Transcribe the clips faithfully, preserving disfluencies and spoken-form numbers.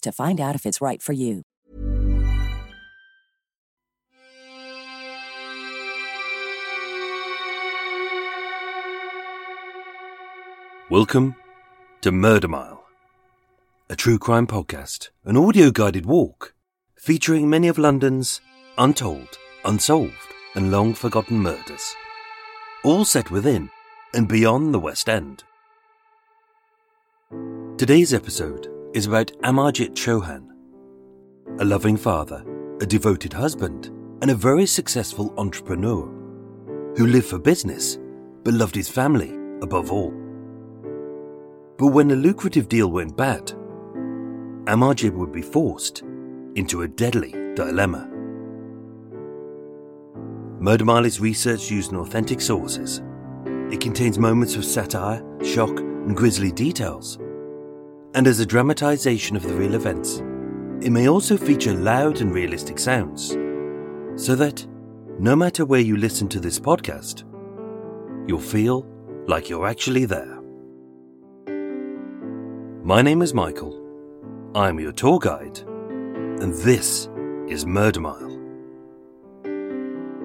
to find out if it's right for you. Welcome to Murder Mile, a true crime podcast, an audio-guided walk featuring many of London's untold, unsolved, and long-forgotten murders, all set within and beyond the West End. Today's episode is about Amarjit Chohan, a loving father, a devoted husband, and a very successful entrepreneur who lived for business but loved his family above all. But when a lucrative deal went bad, Amarjit would be forced into a deadly dilemma. Murder Mile is researched using authentic sources. It contains moments of satire, shock, and grisly details, and as a dramatisation of the real events, it may also feature loud and realistic sounds, so that, no matter where you listen to this podcast, you'll feel like you're actually there. My name is Michael, I'm your tour guide, and this is Murder Mile.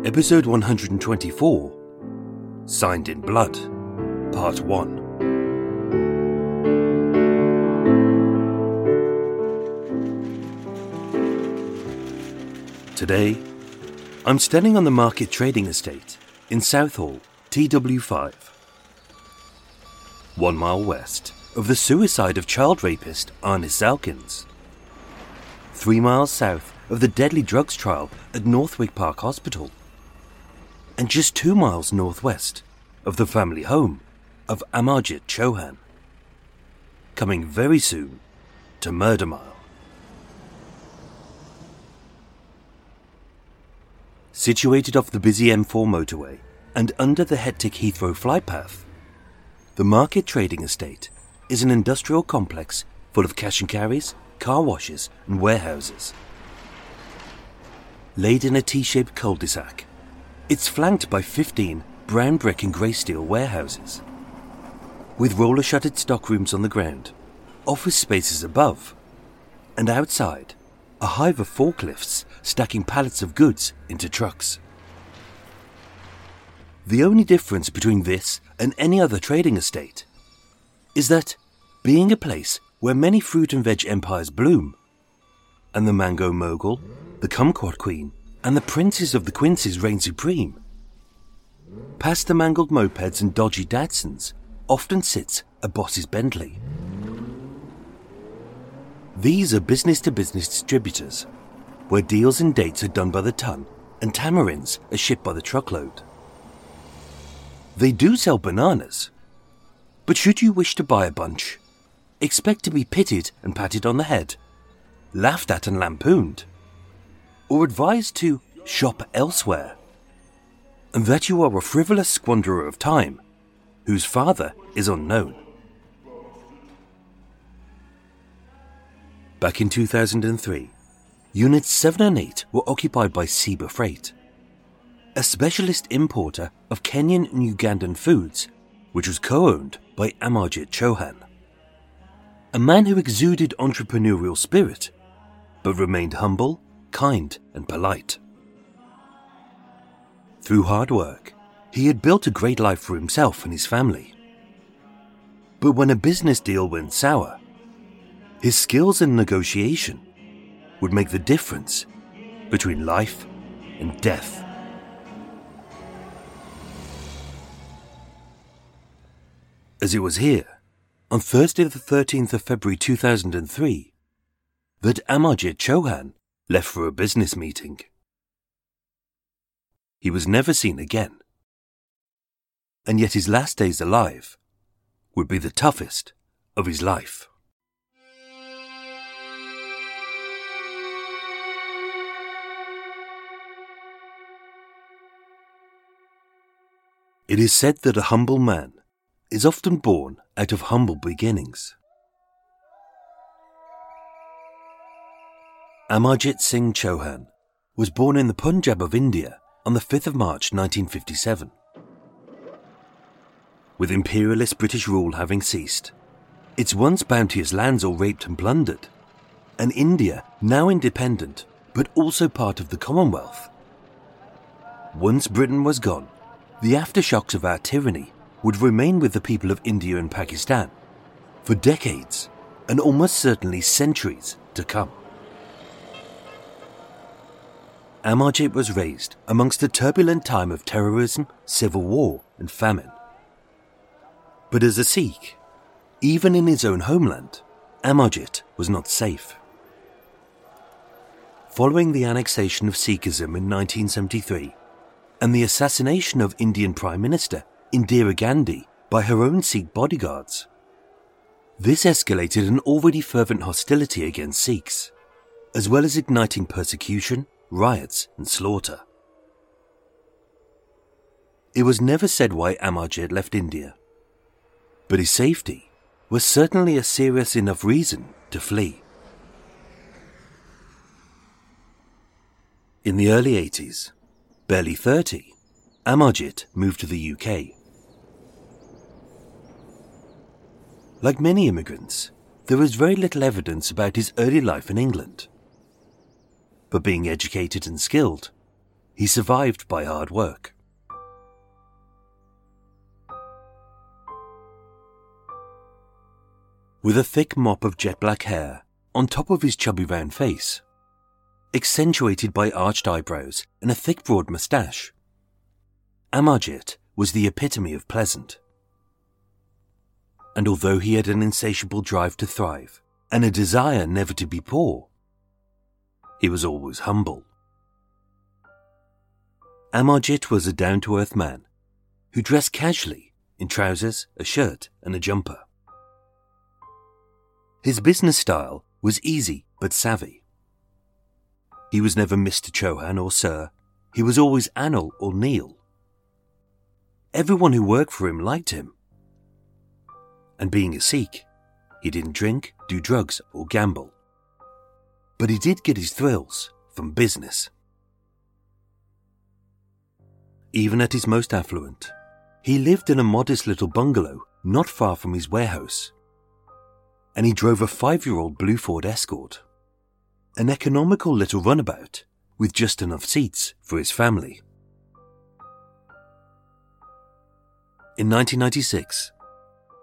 Episode one hundred twenty-four, Signed in Blood, Part one. Today, I'm standing on the Market Trading Estate in Southall, T W five, one mile west of the suicide of child rapist Arnis Zalkins, three miles south of the deadly drugs trial at Northwick Park Hospital, and just two miles northwest of the family home of Amarjit Chohan. Coming very soon to Murder Mile. Situated off the busy M four motorway and under the hectic Heathrow flypath, the Market Trading Estate is an industrial complex full of cash and carries, car washes and warehouses. Laid in a T-shaped cul-de-sac, it's flanked by fifteen brown brick and grey steel warehouses, with roller-shuttered stockrooms on the ground, office spaces above, and outside, a hive of forklifts stacking pallets of goods into trucks. The only difference between this and any other trading estate is that, being a place where many fruit and veg empires bloom, and the mango mogul, the kumquat queen, and the princes of the quinces reign supreme, past the mangled mopeds and dodgy Datsuns often sits a boss's Bentley. These are business-to-business distributors, where deals and dates are done by the ton and tamarinds are shipped by the truckload. They do sell bananas, but should you wish to buy a bunch, expect to be pitied and patted on the head, laughed at and lampooned, or advised to shop elsewhere, and that you are a frivolous squanderer of time, whose father is unknown. Back in two thousand three, Units seven and eight were occupied by Ciber Freight, a specialist importer of Kenyan and Ugandan foods, which was co-owned by Amarjit Chohan, a man who exuded entrepreneurial spirit, but remained humble, kind and polite. Through hard work, he had built a great life for himself and his family. But when a business deal went sour, his skills in negotiation would make the difference between life and death. As it was here, on Thursday the thirteenth of February two thousand three, that Amarjit Chohan left for a business meeting. He was never seen again, and yet his last days alive would be the toughest of his life. It is said that a humble man is often born out of humble beginnings. Amarjit Singh Chohan was born in the Punjab of India on the fifth of March nineteen fifty-seven. With imperialist British rule having ceased, its once bounteous lands all raped and plundered, and India now independent but also part of the Commonwealth. Once Britain was gone, the aftershocks of our tyranny would remain with the people of India and Pakistan for decades and almost certainly centuries to come. Amarjit was raised amongst a turbulent time of terrorism, civil war and famine. But as a Sikh, even in his own homeland, Amarjit was not safe. Following the annexation of Sikhism in nineteen seventy-three and the assassination of Indian Prime Minister Indira Gandhi by her own Sikh bodyguards, this escalated an already fervent hostility against Sikhs, as well as igniting persecution, riots and slaughter. It was never said why Amarjit left India, but his safety was certainly a serious enough reason to flee. In the early eighties, barely thirty, Amarjit moved to the U K. Like many immigrants, there was very little evidence about his early life in England. But being educated and skilled, he survived by hard work. With a thick mop of jet black hair on top of his chubby round face, accentuated by arched eyebrows and a thick broad moustache, Amarjit was the epitome of pleasant. And although he had an insatiable drive to thrive and a desire never to be poor, he was always humble. Amarjit was a down-to-earth man who dressed casually in trousers, a shirt and a jumper. His business style was easy but savvy. He was never Mister Chohan or Sir. He was always Anil or Neil. Everyone who worked for him liked him. And being a Sikh, he didn't drink, do drugs or gamble. But he did get his thrills from business. Even at his most affluent, he lived in a modest little bungalow not far from his warehouse, and he drove a five-year-old blue Ford Escort, an economical little runabout with just enough seats for his family. In nineteen ninety-six,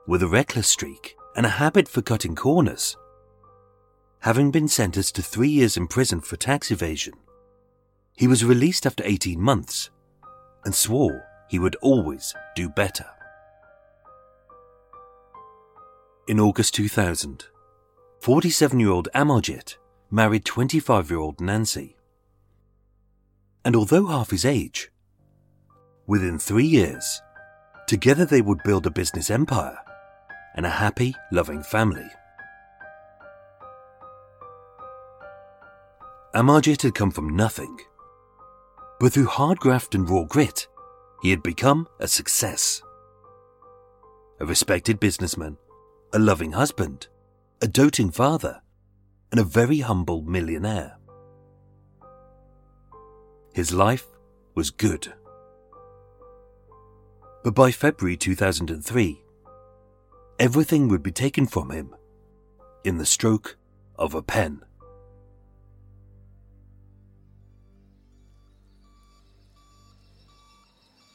with a reckless streak and a habit for cutting corners, having been sentenced to three years in prison for tax evasion, he was released after eighteen months and swore he would always do better. In August two thousand, forty-seven-year-old Amarjit married twenty-five-year-old Nancy. And although half his age, within three years, together they would build a business empire and a happy, loving family. Amarjit had come from nothing, but through hard graft and raw grit, he had become a success. A respected businessman, a loving husband, a doting father, and a very humble millionaire. His life was good. But by February two thousand three, everything would be taken from him in the stroke of a pen.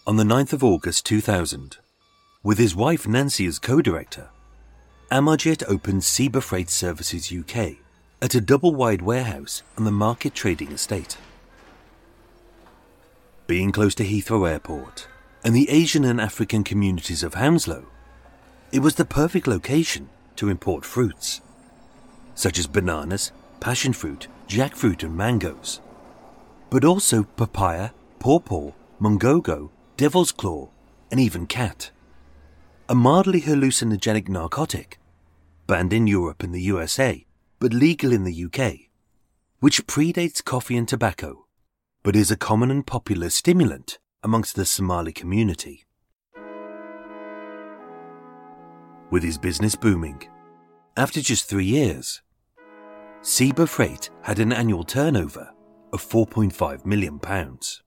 On the ninth of August two thousand, with his wife Nancy as co-director, Amarjit opened Ciber Freight Services U K at a double-wide warehouse on the Market Trading Estate. Being close to Heathrow Airport and the Asian and African communities of Hounslow, it was the perfect location to import fruits, such as bananas, passion fruit, jackfruit and mangoes, but also papaya, pawpaw, mungogo, devil's claw, and even cat, a mildly hallucinogenic narcotic, banned in Europe and the U S A, but legal in the U K, which predates coffee and tobacco, but is a common and popular stimulant amongst the Somali community. With his business booming, after just three years, Ciber Freight had an annual turnover of four point five million pounds.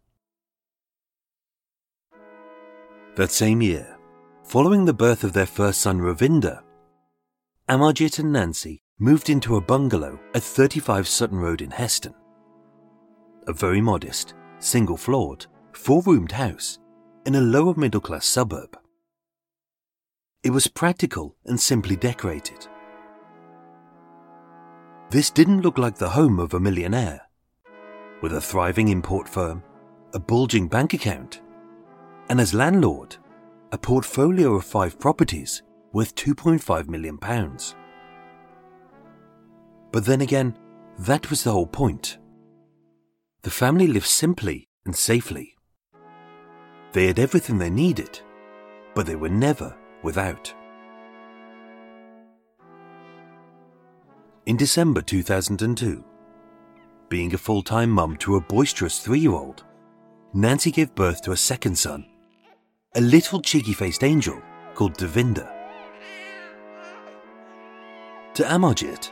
That same year, following the birth of their first son Ravinder, Amarjit and Nancy moved into a bungalow at thirty-five Sutton Road in Heston, a very modest, single-floored, four-roomed house in a lower-middle-class suburb. It was practical and simply decorated. This didn't look like the home of a millionaire, with a thriving import firm, a bulging bank account, and as landlord, a portfolio of five properties worth two point five million pounds. But then again, that was the whole point. The family lived simply and safely. They had everything they needed, but they were never without. In December two thousand two, being a full-time mum to a boisterous three-year-old, Nancy gave birth to a second son, a little cheeky-faced angel called Devinder. To Amarjit,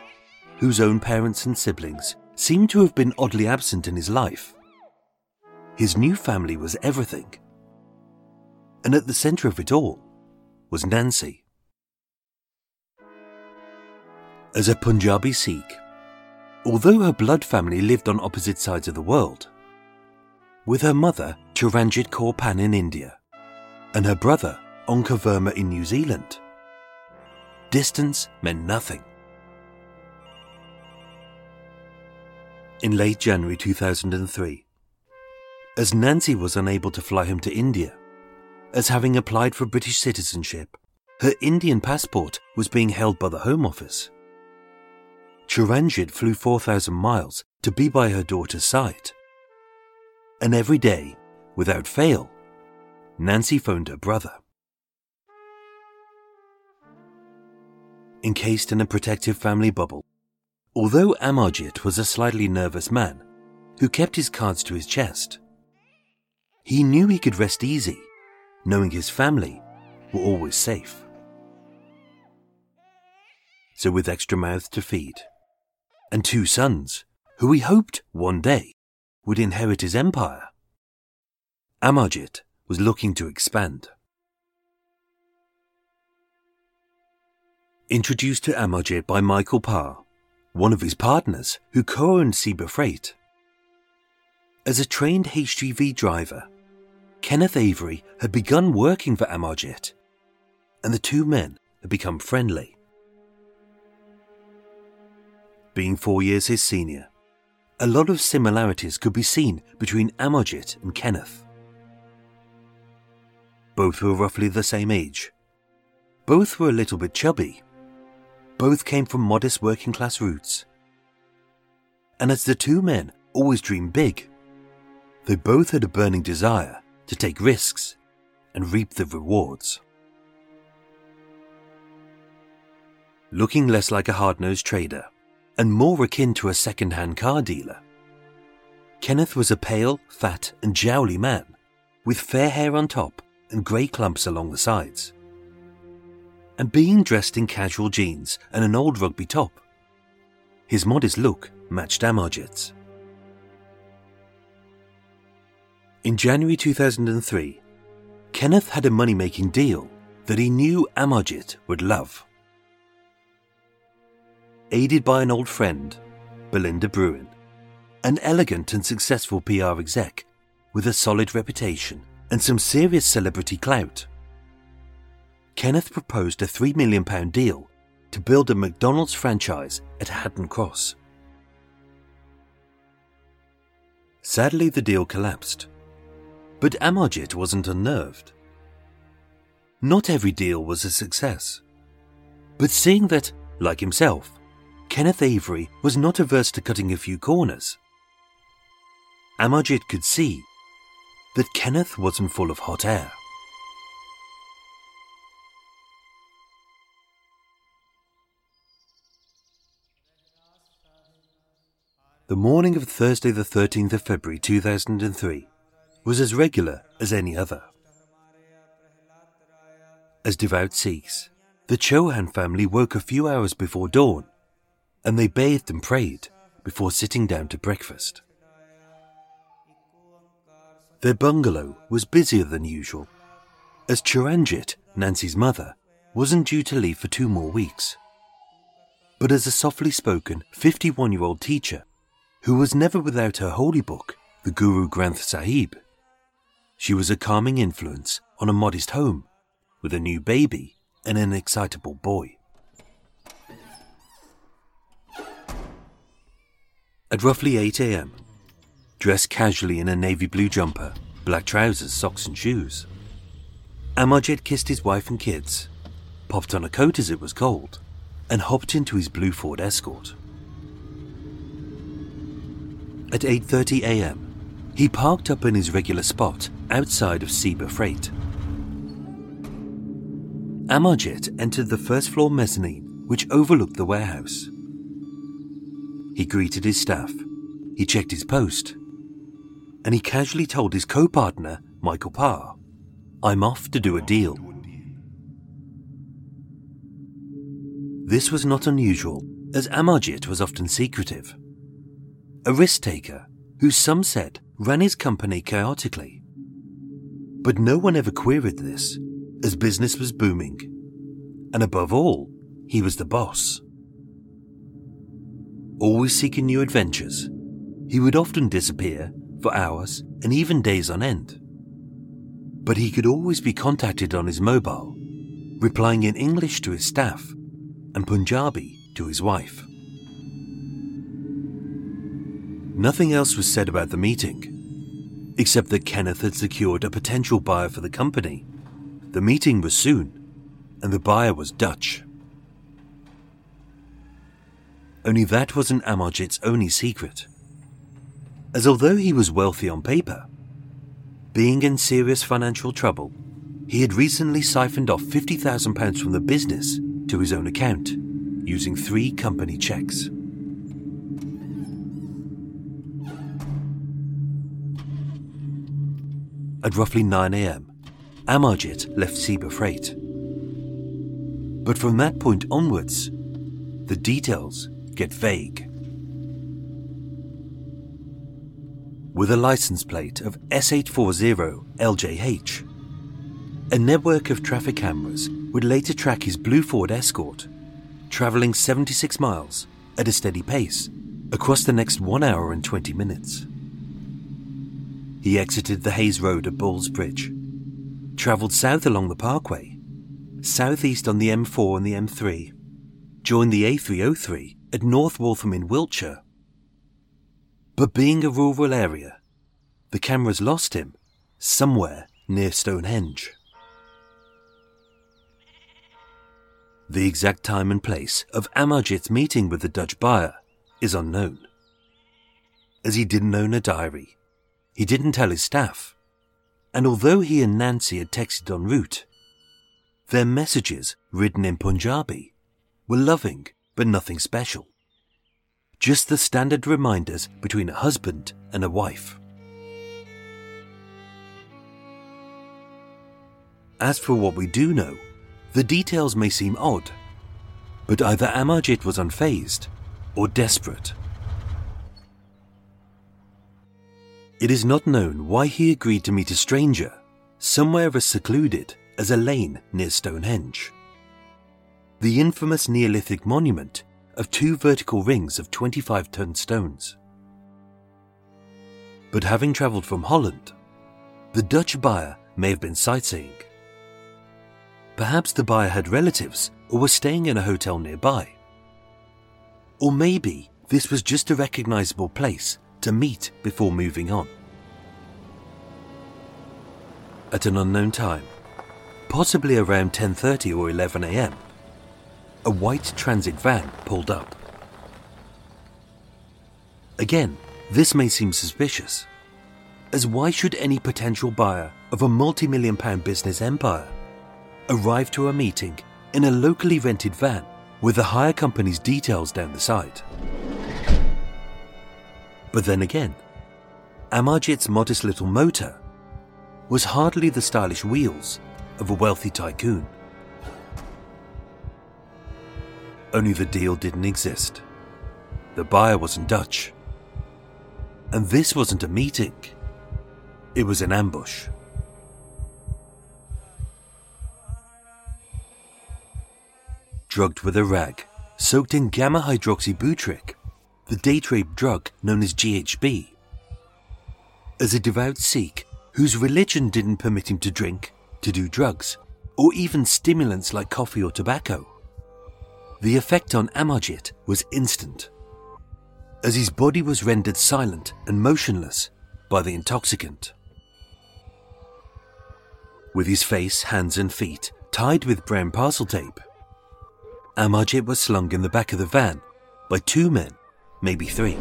whose own parents and siblings seemed to have been oddly absent in his life, his new family was everything. And at the centre of it all was Nancy. As a Punjabi Sikh, although her blood family lived on opposite sides of the world, with her mother Charanjit Kaur Karp in India and her brother Onkar Verma in New Zealand, distance meant nothing. In late January two thousand three, as Nancy was unable to fly home to India, as having applied for British citizenship, her Indian passport was being held by the Home Office, Charanjit flew four thousand miles to be by her daughter's side. And every day, without fail, Nancy phoned her brother. Encased in a protective family bubble, although Amarjit was a slightly nervous man who kept his cards to his chest, he knew he could rest easy, knowing his family were always safe. So with extra mouths to feed, and two sons, who he hoped one day would inherit his empire, Amarjit was looking to expand. Introduced to Amarjit by Michael Parr, one of his partners who co-owned Ciber Freight. As a trained H G V driver, Kenneth Avery had begun working for Amarjit, and the two men had become friendly. Being four years his senior, a lot of similarities could be seen between Amarjit and Kenneth. Both were roughly the same age. Both were a little bit chubby. Both came from modest working-class roots. And as the two men always dreamed big, they both had a burning desire to take risks and reap the rewards. Looking less like a hard-nosed trader, and more akin to a second-hand car dealer, Kenneth was a pale, fat and jowly man, with fair hair on top and grey clumps along the sides. And being dressed in casual jeans and an old rugby top, his modest look matched Amarjit's. In January two thousand three, Kenneth had a money-making deal that he knew Amarjit would love. Aided by an old friend, Belinda Bruin, an elegant and successful P R exec with a solid reputation and some serious celebrity clout, Kenneth proposed a three million pounds deal to build a McDonald's franchise at Haddon Cross. Sadly, the deal collapsed, but Amarjit wasn't unnerved. Not every deal was a success, but seeing that, like himself, Kenneth Avery was not averse to cutting a few corners, Amarjit could see that Kenneth wasn't full of hot air. The morning of Thursday the thirteenth of February two thousand three was as regular as any other. As devout Sikhs, the Chohan family woke a few hours before dawn and they bathed and prayed before sitting down to breakfast. Their bungalow was busier than usual, as Charanjit, Nancy's mother, wasn't due to leave for two more weeks. But as a softly spoken fifty-one-year-old teacher who was never without her holy book, the Guru Granth Sahib, she was a calming influence on a modest home with a new baby and an excitable boy. At roughly eight a.m, dressed casually in a navy blue jumper, black trousers, socks and shoes, Amarjit kissed his wife and kids, popped on a coat as it was cold, and hopped into his blue Ford Escort. At eight thirty a.m, he parked up in his regular spot outside of Ciber Freight. Amarjit entered the first floor mezzanine which overlooked the warehouse. He greeted his staff, he checked his post, and he casually told his co-partner, Michael Parr, "I'm off to do a deal." This was not unusual, as Amarjit was often secretive. A risk-taker who some said ran his company chaotically. But no one ever queried this, as business was booming. And above all, he was the boss. Always seeking new adventures, he would often disappear for hours and even days on end. But he could always be contacted on his mobile, replying in English to his staff and Punjabi to his wife. Nothing else was said about the meeting, except that Kenneth had secured a potential buyer for the company. The meeting was soon, and the buyer was Dutch. Only that wasn't Amarjit's only secret, as although he was wealthy on paper, being in serious financial trouble, he had recently siphoned off fifty thousand pounds from the business to his own account, using three company cheques. At roughly nine a.m, Amarjit left Ciber Freight. But from that point onwards, the details get vague. With a license plate of S eight four zero L J H, a network of traffic cameras would later track his blue Ford Escort, travelling seventy-six miles at a steady pace across the next one hour and twenty minutes. He exited the Hayes Road at Bulls Bridge, travelled south along the parkway, southeast on the M four and the M three, joined the A three oh three at North Waltham in Wiltshire. But being a rural area, the cameras lost him somewhere near Stonehenge. The exact time and place of Amarjit's meeting with the Dutch buyer is unknown, as he didn't own a diary. He didn't tell his staff, and although he and Nancy had texted en route, their messages, written in Punjabi, were loving but nothing special. Just the standard reminders between a husband and a wife. As for what we do know, the details may seem odd, but either Amarjit was unfazed or desperate. It is not known why he agreed to meet a stranger somewhere as secluded as a lane near Stonehenge. The infamous Neolithic monument of two vertical rings of twenty-five-ton stones. But having travelled from Holland, the Dutch buyer may have been sightseeing. Perhaps the buyer had relatives or was staying in a hotel nearby. Or maybe this was just a recognisable place to meet before moving on. At an unknown time, possibly around ten thirty or eleven a.m, a white transit van pulled up. Again, this may seem suspicious, as why should any potential buyer of a multi-million pound business empire arrive to a meeting in a locally rented van with the hire company's details down the side? But then again, Amarjit's modest little motor was hardly the stylish wheels of a wealthy tycoon. Only the deal didn't exist. The buyer wasn't Dutch. And this wasn't a meeting. It was an ambush. Drugged with a rag, soaked in gamma-hydroxybutyric, the date-rape drug known as G H B. As a devout Sikh whose religion didn't permit him to drink, to do drugs, or even stimulants like coffee or tobacco, the effect on Amarjit was instant, as his body was rendered silent and motionless by the intoxicant. With his face, hands and feet tied with brown parcel tape, Amarjit was slung in the back of the van by two men, maybe three,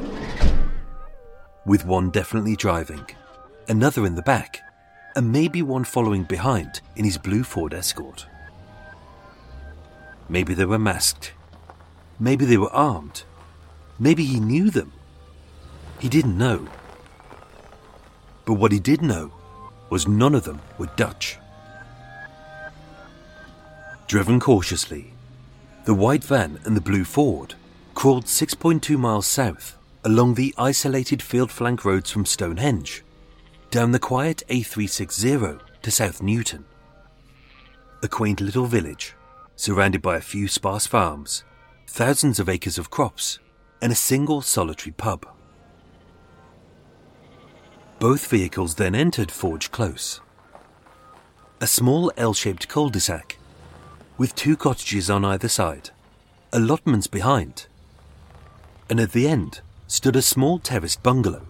with one definitely driving, another in the back, and maybe one following behind in his blue Ford Escort. Maybe they were masked. Maybe they were armed. Maybe he knew them. He didn't know. But what he did know was none of them were Dutch. Driven cautiously, the white van and the blue Ford crawled six point two miles south along the isolated field flank roads from Stonehenge, down the quiet A three sixty to South Newton, a quaint little village surrounded by a few sparse farms, thousands of acres of crops, and a single solitary pub. Both vehicles then entered Forge Close, a small L-shaped cul-de-sac with two cottages on either side, allotments behind, and at the end stood a small terraced bungalow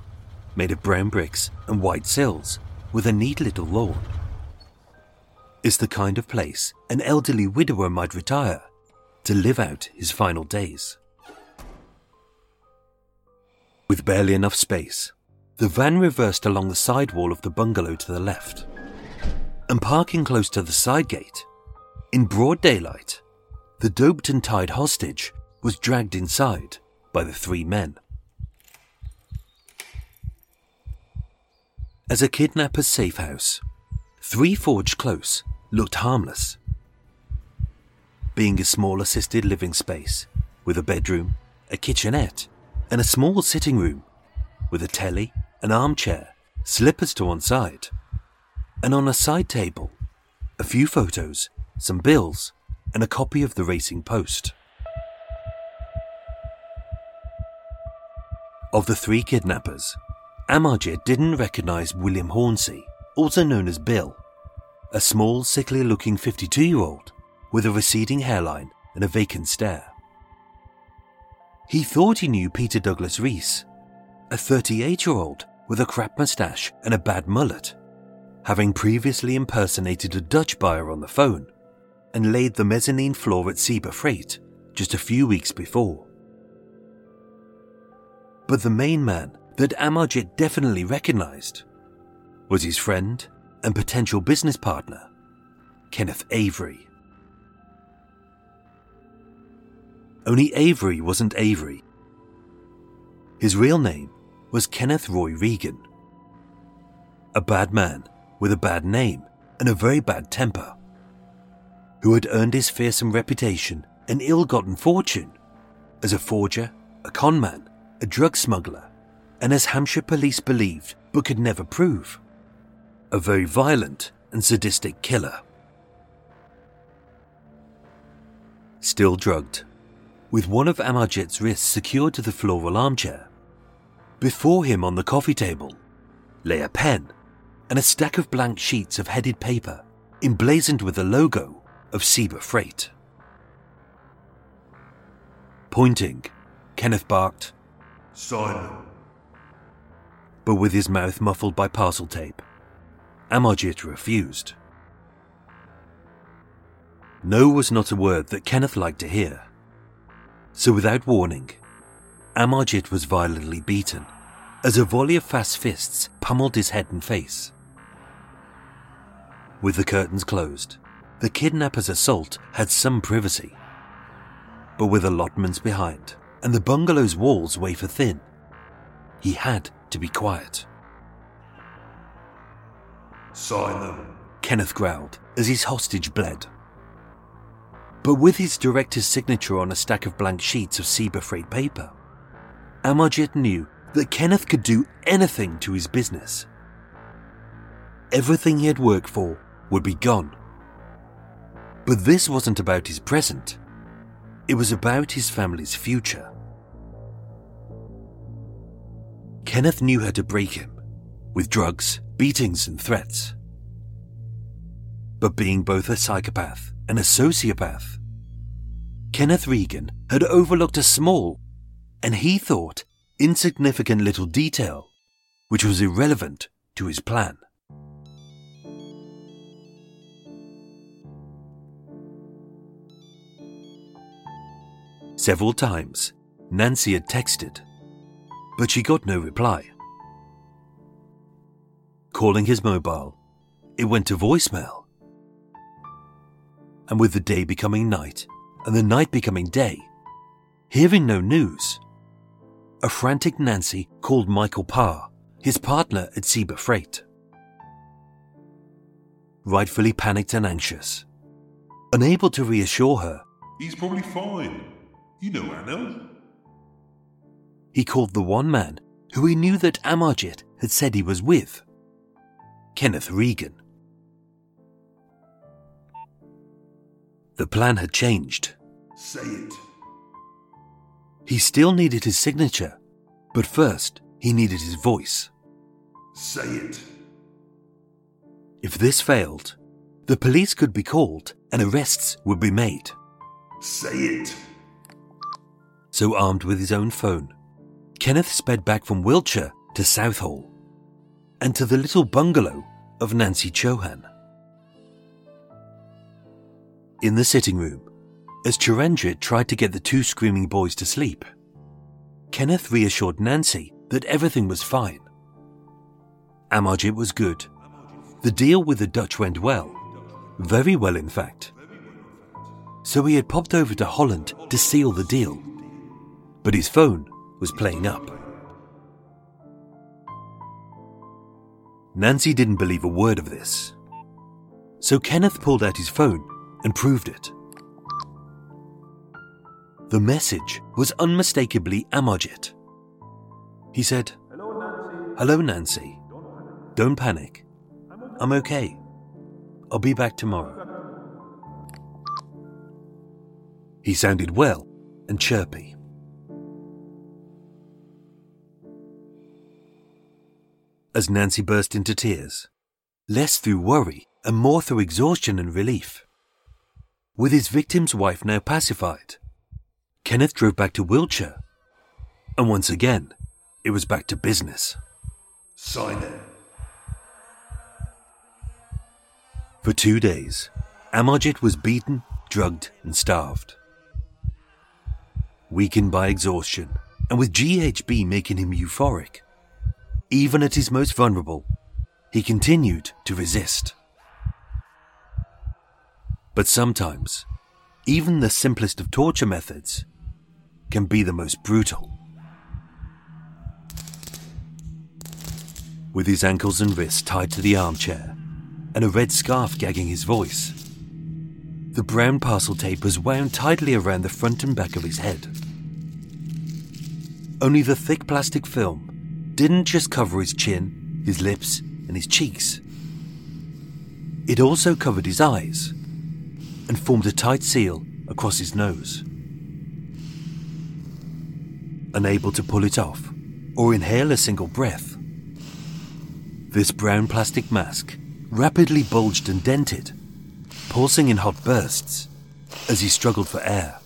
made of brown bricks and white sills with a neat little lawn. It's the kind of place an elderly widower might retire to live out his final days. With barely enough space, the van reversed along the side wall of the bungalow to the left, and parking close to the side gate, in broad daylight, the doped and tied hostage was dragged inside by the three men. As a kidnapper's safe house, Three Forge Close looked harmless, being a small assisted living space with a bedroom, a kitchenette, and a small sitting room with a telly, an armchair, slippers to one side, and on a side table, a few photos, some bills, and a copy of the Racing Post. Of the three kidnappers, Amarjit didn't recognise William Hornsey, also known as Bill, a small, sickly-looking fifty-two-year-old with a receding hairline and a vacant stare. He thought he knew Peter Douglas Rees, a thirty-eight-year-old with a crap moustache and a bad mullet, having previously impersonated a Dutch buyer on the phone and laid the mezzanine floor at Ciber Freight just a few weeks before. But the main man that Amarjit definitely recognised was his friend and potential business partner, Kenneth Avery. Only Avery wasn't Avery. His real name was Kenneth Roy Regan, a bad man with a bad name and a very bad temper, who had earned his fearsome reputation and ill-gotten fortune as a forger, a conman, a drug smuggler, and as Hampshire police believed but could never prove, a very violent and sadistic killer. Still drugged, with one of Amarjit's wrists secured to the floral armchair, before him on the coffee table lay a pen and a stack of blank sheets of headed paper emblazoned with the logo of Ciber Freight. Pointing, Kenneth barked, "Simon," but with his mouth muffled by parcel tape, Amarjit refused. No was not a word that Kenneth liked to hear, so without warning, Amarjit was violently beaten as a volley of fast fists pummeled his head and face. With the curtains closed, the kidnapper's assault had some privacy, but with allotments behind and the bungalow's walls wafer thin, he had to be quiet. "Sign them," Kenneth growled as his hostage bled. But with his director's signature on a stack of blank sheets of Ciber Freight paper, Amarjit knew that Kenneth could do anything to his business. Everything he had worked for would be gone. But this wasn't about his present, it was about his family's future. Kenneth knew how to break him, with drugs, beatings and threats. But being both a psychopath and a sociopath, Kenneth Regan had overlooked a small, and he thought, insignificant little detail which was irrelevant to his plan. Several times, Nancy had texted, but she got no reply. Calling his mobile, it went to voicemail. And with the day becoming night, and the night becoming day, hearing no news, a frantic Nancy called Michael Parr, his partner at Ciber Freight. Rightfully panicked and anxious, unable to reassure her, "He's probably fine. You know Anna." He called the one man who he knew that Amarjit had said he was with, Kenneth Regan. The plan had changed. "Say it." He still needed his signature, but first he needed his voice. "Say it." If this failed, the police could be called and arrests would be made. "Say it." So armed with his own phone, Kenneth sped back from Wiltshire to Southall and to the little bungalow of Nancy Chohan. In the sitting room, as Charanjit tried to get the two screaming boys to sleep, Kenneth reassured Nancy that everything was fine. Amarjit was good. The deal with the Dutch went well. Very well, in fact. So he had popped over to Holland to seal the deal. But his phone was playing up. Nancy didn't believe a word of this. So Kenneth pulled out his phone and proved it. The message was unmistakably Amarjit. He said, "Hello, Nancy. Hello, Nancy. Don't panic. I'm okay. I'll be back tomorrow." He sounded well and chirpy. As Nancy burst into tears, less through worry and more through exhaustion and relief, with his victim's wife now pacified, Kenneth drove back to Wiltshire, and once again, it was back to business. "Sign it." For two days, Amarjit was beaten, drugged, and starved. Weakened by exhaustion, and with G H B making him euphoric, even at his most vulnerable, he continued to resist. But sometimes, even the simplest of torture methods can be the most brutal. With his ankles and wrists tied to the armchair and a red scarf gagging his voice, the brown parcel tape was wound tightly around the front and back of his head. Only the thick plastic film didn't just cover his chin, his lips, and his cheeks. It also covered his eyes and formed a tight seal across his nose. Unable to pull it off or inhale a single breath, this brown plastic mask rapidly bulged and dented, pulsing in hot bursts as he struggled for air.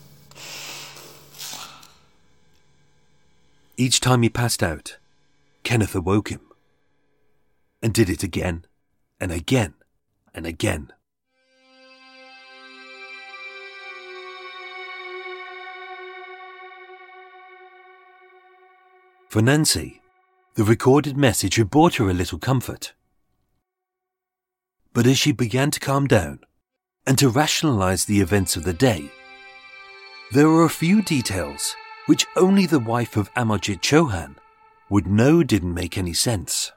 Each time he passed out, Kenneth awoke him, and did it again, and again, and again. For Nancy, the recorded message had brought her a little comfort. But as she began to calm down and to rationalise the events of the day, there were a few details which only the wife of Amarjit Chohan would know didn't make any sense.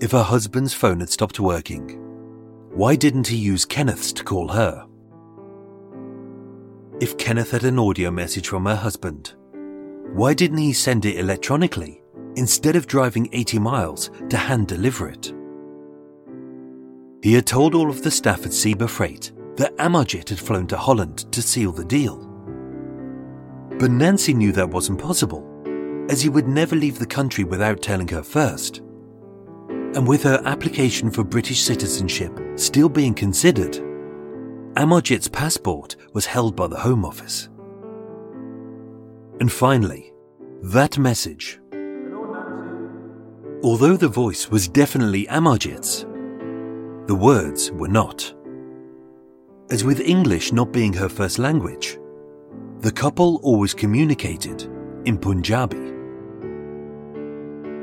If her husband's phone had stopped working, why didn't he use Kenneth's to call her? If Kenneth had an audio message from her husband, why didn't he send it electronically instead of driving eighty miles to hand deliver it? He had told all of the staff at Ciber Freight that Amarjit had flown to Holland to seal the deal. But Nancy knew that wasn't possible, as he would never leave the country without telling her first. And with her application for British citizenship still being considered, Amarjit's passport was held by the Home Office. And finally, that message. Although the voice was definitely Amarjit's, the words were not. As with English not being her first language, the couple always communicated in Punjabi.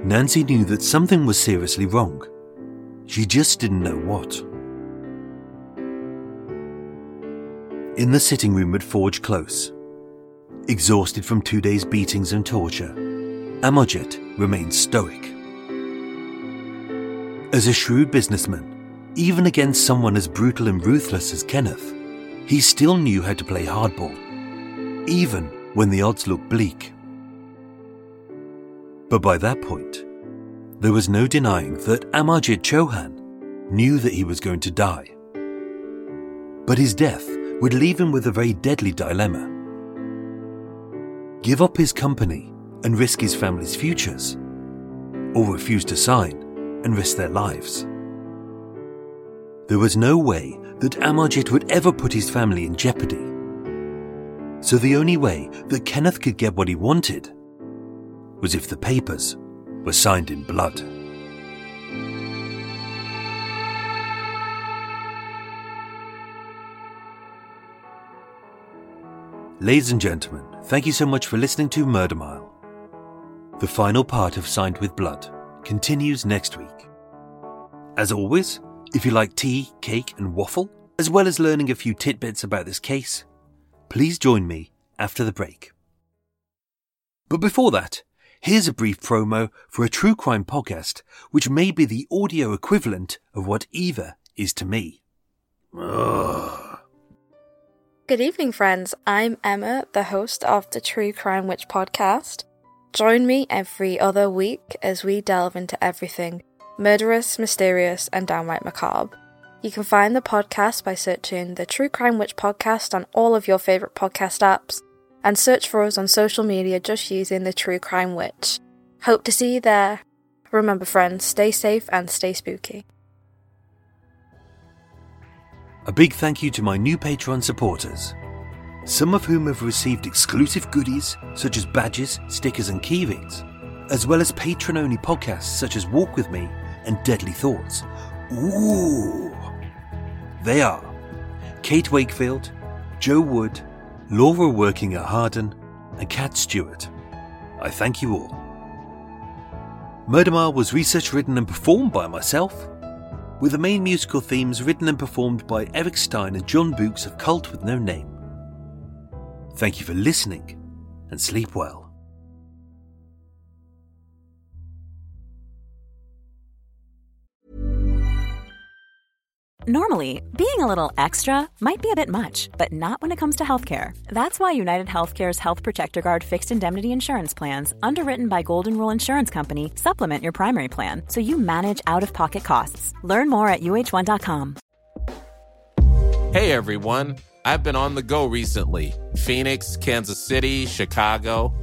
Nancy knew that something was seriously wrong. She just didn't know what. In the sitting room at Forge Close, exhausted from two days' beatings and torture, Amarjit remained stoic. As a shrewd businessman, even against someone as brutal and ruthless as Kenneth, he still knew how to play hardball, even when the odds looked bleak. But by that point, there was no denying that Amarjit Chohan knew that he was going to die. But his death would leave him with a very deadly dilemma. Give up his company and risk his family's futures, or refuse to sign and risk their lives. There was no way that Amarjit would ever put his family in jeopardy. So the only way that Kenneth could get what he wanted was if the papers were signed in blood. Ladies and gentlemen, thank you so much for listening to Murder Mile. The final part of Signed with Blood continues next week. As always, if you like tea, cake and waffle, as well as learning a few tidbits about this case, please join me after the break. But before that, here's a brief promo for a true crime podcast which may be the audio equivalent of what Eva is to me. Ugh. Good evening, friends. I'm Emma, the host of the True Crime Witch podcast. Join me every other week as we delve into everything murderous, mysterious, and downright macabre. You can find the podcast by searching the True Crime Witch podcast on all of your favourite podcast apps, and search for us on social media just using the True Crime Witch. Hope to see you there. Remember, friends, stay safe and stay spooky. A big thank you to my new Patreon supporters, some of whom have received exclusive goodies such as badges, stickers and key rings, as well as patron-only podcasts such as Walk With Me and Deadly Thoughts. Ooh! They are Kate Wakefield, Joe Wood, Laura Working at Harden and Kat Stewart. I thank you all. Murder Mile was researched, written and performed by myself, with the main musical themes written and performed by Eric Stein and John Books of Cult With No Name. Thank you for listening, and sleep well. Normally, being a little extra might be a bit much, but not when it comes to healthcare. That's why UnitedHealthcare's Health Protector Guard fixed indemnity insurance plans, underwritten by Golden Rule Insurance Company, supplement your primary plan so you manage out-of-pocket costs. Learn more at U H one dot com. Hey, everyone. I've been on the go recently. Phoenix, Kansas City, Chicago.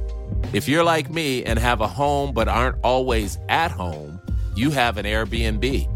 If you're like me and have a home but aren't always at home, you have an Airbnb.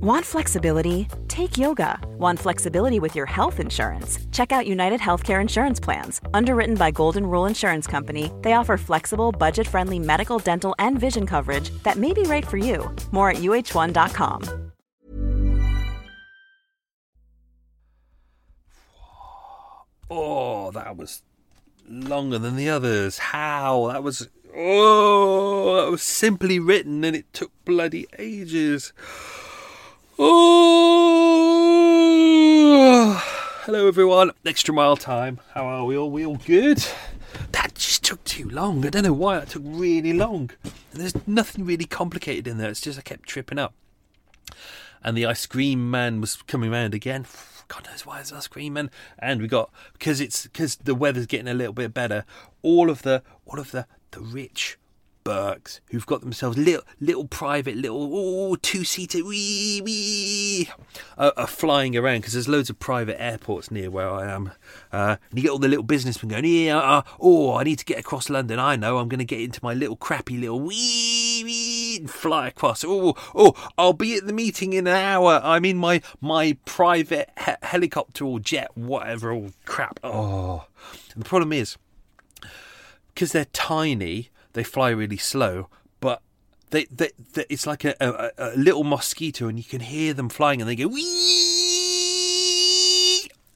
Want flexibility? Take yoga. Want flexibility with your health insurance? Check out UnitedHealthcare Insurance Plans. Underwritten by Golden Rule Insurance Company, they offer flexible, budget-friendly medical, dental, and vision coverage that may be right for you. More at U H one dot com. Oh, that was longer than the others. How? That was... Oh, that was simply written and it took bloody ages. Oh, hello everyone. Extra mile time. How are we all? We all good? That just took too long. I don't know why that took really long. And there's nothing really complicated in there. It's just I kept tripping up. And the ice cream man was coming round again. God knows why it's ice cream man. And we got because it's because the weather's getting a little bit better. All of the all of the the rich Burks who've got themselves little, little private, little ooh, two-seater, wee, wee, uh, are flying around because there's loads of private airports near where I am. Uh, and you get all the little businessmen going, yeah, uh, oh, I need to get across London. I know, I'm going to get into my little crappy little wee, wee, and fly across. Oh, oh, I'll be at the meeting in an hour. I'm in my, my private he- helicopter or jet, whatever, or crap. Oh, and the problem is, because they're tiny, they fly really slow, but they, they, they it's like a, a, a little mosquito, and you can hear them flying, and they go wee,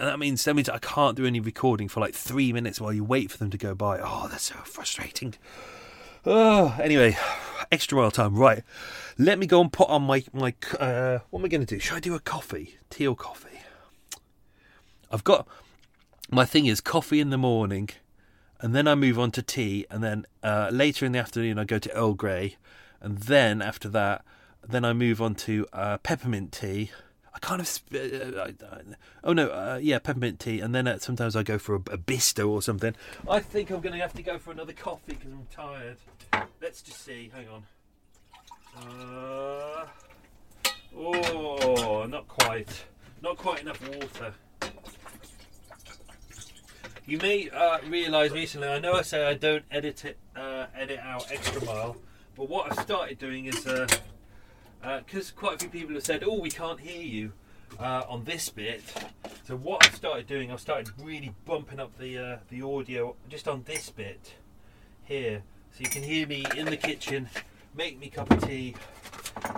and that means that means I can't do any recording for like three minutes while you wait for them to go by. Oh, that's so frustrating. Oh, anyway, extra mile time. Right, let me go and put on my my. Uh, what am I going to do? Should I do a coffee, tea or coffee? I've got my thing is coffee in the morning. And then I move on to tea, and then uh, later in the afternoon I go to Earl Grey, and then after that, then I move on to uh, peppermint tea. I kind of sp- uh, I, I, oh no, uh, yeah, peppermint tea, and then uh, sometimes I go for a, a Bisto or something. I think I'm going to have to go for another coffee because I'm tired. Let's just see. Hang on. Uh, oh, not quite, not quite enough water. You may uh, realise recently, I know I say I don't edit it, uh, edit out Extra Mile, but what I've started doing is, because uh, uh, quite a few people have said, oh, we can't hear you uh, on this bit, so what I've started doing, I've started really bumping up the uh, the audio just on this bit here, so you can hear me in the kitchen, make me a cup of tea.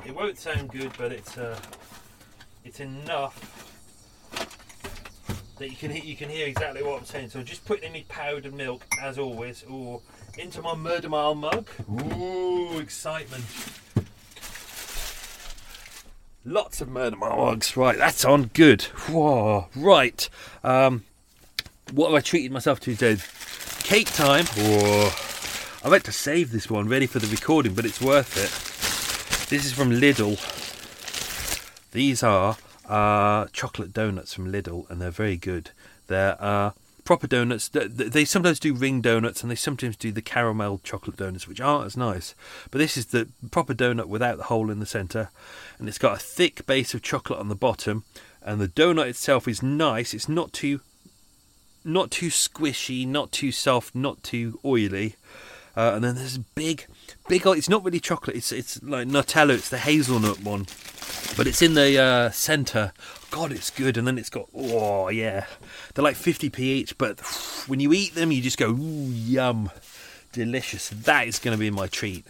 It won't sound good, but it's uh, it's enough that you can, you can hear exactly what I'm saying. So I'm just putting in my powdered milk, as always, or into my Murder Mile mug. Ooh, excitement. Lots of Murder Mile mugs. Right, that's on. Good. Whoa. Right. Um, what have I treated myself to today? Cake time. Whoa. I meant to save this one, ready for the recording, but it's worth it. This is from Lidl. These are... Uh, chocolate donuts from Lidl, and they're very good. They're uh, proper donuts. They, they sometimes do ring donuts, and they sometimes do the caramel chocolate donuts, which aren't as nice. But this is the proper donut without the hole in the centre, and it's got a thick base of chocolate on the bottom. And the donut itself is nice. It's not too, not too squishy, not too soft, not too oily. Uh, and then there's big, big. It's not really chocolate. It's it's like Nutella. It's the hazelnut one. But it's in the uh, centre. God, it's good. And then it's got, oh, yeah. They're like fifty p each, but when you eat them, you just go, ooh, yum. Delicious. That is going to be my treat.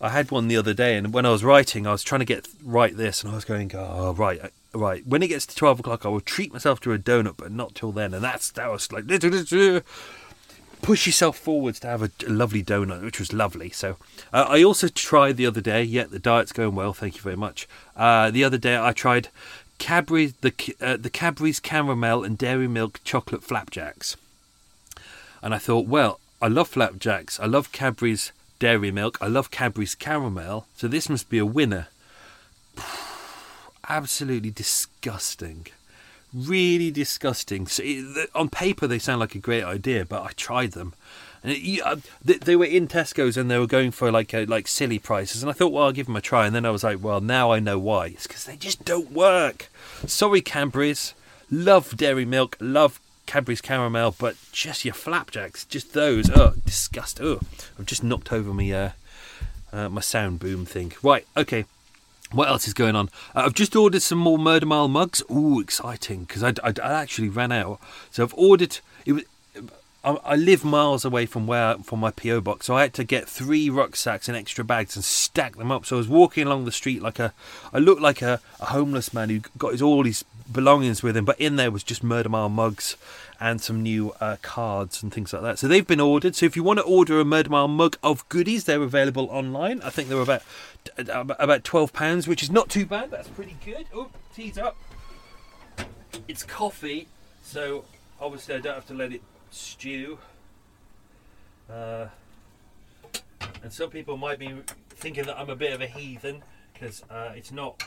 I had one the other day, and when I was writing, I was trying to get write this, and I was going, oh, right, right. When it gets to twelve o'clock, I will treat myself to a donut, but not till then. And that's that was like... push yourself forwards to have a lovely donut, which was lovely. So uh, I also tried the other day, yeah, the diet's going well, thank you very much. Uh, the other day I tried Cadbury, the uh, the Cadbury's Caramel and Dairy Milk Chocolate Flapjacks. And I thought, well, I love flapjacks, I love Cadbury's Dairy Milk, I love Cadbury's Caramel, so this must be a winner. Absolutely disgusting. Really disgusting. So it, on paper, they sound like a great idea, but I tried them. And it, uh, they, they were in Tesco's and they were going for like a, like silly prices. And I thought, well, I'll give them a try. And then I was like, well, now I know why. It's because they just don't work. Sorry, Cadbury's. Love Dairy Milk. Love Cadbury's Caramel. But just your flapjacks. Just those. Oh, disgust. Oh, I've just knocked over me, uh, uh, my sound boom thing. Right, okay. What else is going on? Uh, I've just ordered some more Murder Mile mugs. Ooh, exciting, because I, I, I actually ran out. So I've ordered... It was, I, I live miles away from where from my P O box, so I had to get three rucksacks and extra bags and stack them up. So I was walking along the street like a... I looked like a, a homeless man who got his, all his belongings with him, but in there was just Murder Mile mugs and some new uh, cards and things like that. So they've been ordered. So if you want to order a Murder Mile mug of goodies, they're available online. I think they're about... about twelve pounds, which is not too bad. That's pretty good. Oh, tea's up. It's coffee, so obviously I don't have to let it stew. Uh, and some people might be thinking that I'm a bit of a heathen because uh, it's not.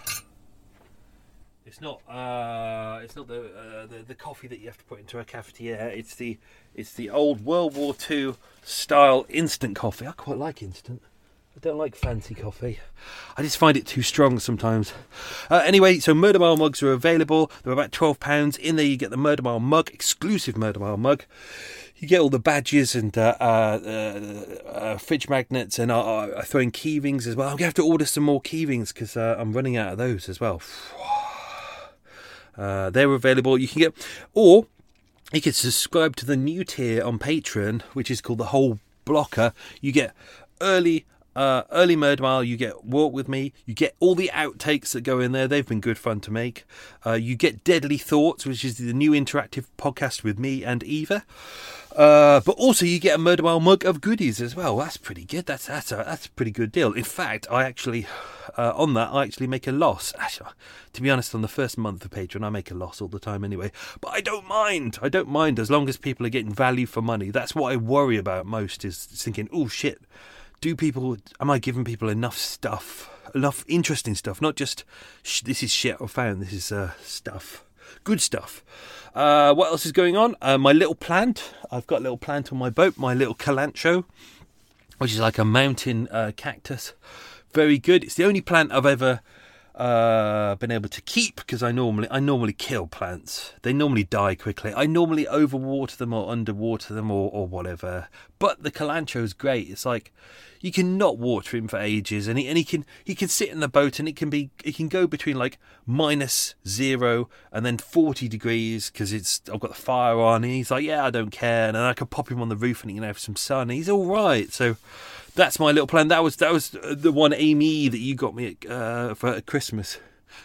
It's not. Uh, it's not the, uh, the the coffee that you have to put into a cafetiere. It's the it's the old World War Two style instant coffee. I quite like instant. I don't like fancy coffee. I just find it too strong sometimes. Uh, anyway, so Murder Mile mugs are available. They're about twelve pounds. In there you get the Murder Mile mug, exclusive Murder Mile mug. You get all the badges and uh, uh, uh, uh, fridge magnets, and I, I, I throw in keevings as well. I'm going to have to order some more keevings because uh, I'm running out of those as well. Uh, they're available. You can get... Or you can subscribe to the new tier on Patreon, which is called the Whole Blocker. You get early... Uh, early Murder Mile, you get Walk With Me, you get all the outtakes that go in there, they've been good fun to make. Uh, you get Deadly Thoughts, which is the new interactive podcast with me and Eva. Uh, but also you get a Murder Mile mug of goodies as well. That's pretty good. That's that's a, that's a pretty good deal. In fact, I actually, uh, on that, I actually make a loss. Actually, to be honest, on the first month of Patreon, I make a loss all the time anyway. But I don't mind. I don't mind as long as people are getting value for money. That's what I worry about most, is thinking, oh shit, do people, am I giving people enough stuff, enough interesting stuff, not just sh- this is shit I found, this is uh, stuff, good stuff. Uh, what else is going on? Uh, my little plant, I've got a little plant on my boat, my little calantro, which is like a mountain uh, cactus, very good. It's the only plant I've ever uh, been able to keep because I normally, I normally kill plants, they normally die quickly, I normally overwater them or underwater them or, or whatever, but the calantro is great. It's like, you can not water him for ages, and he and he can he can sit in the boat, and it can be it can go between like minus zero and then forty degrees because it's I've got the fire on, and he's like, yeah, I don't care, and then I can pop him on the roof and he can have some sun. And he's all right. So that's my little plan. That was that was the one Amy that you got me at, uh, for Christmas.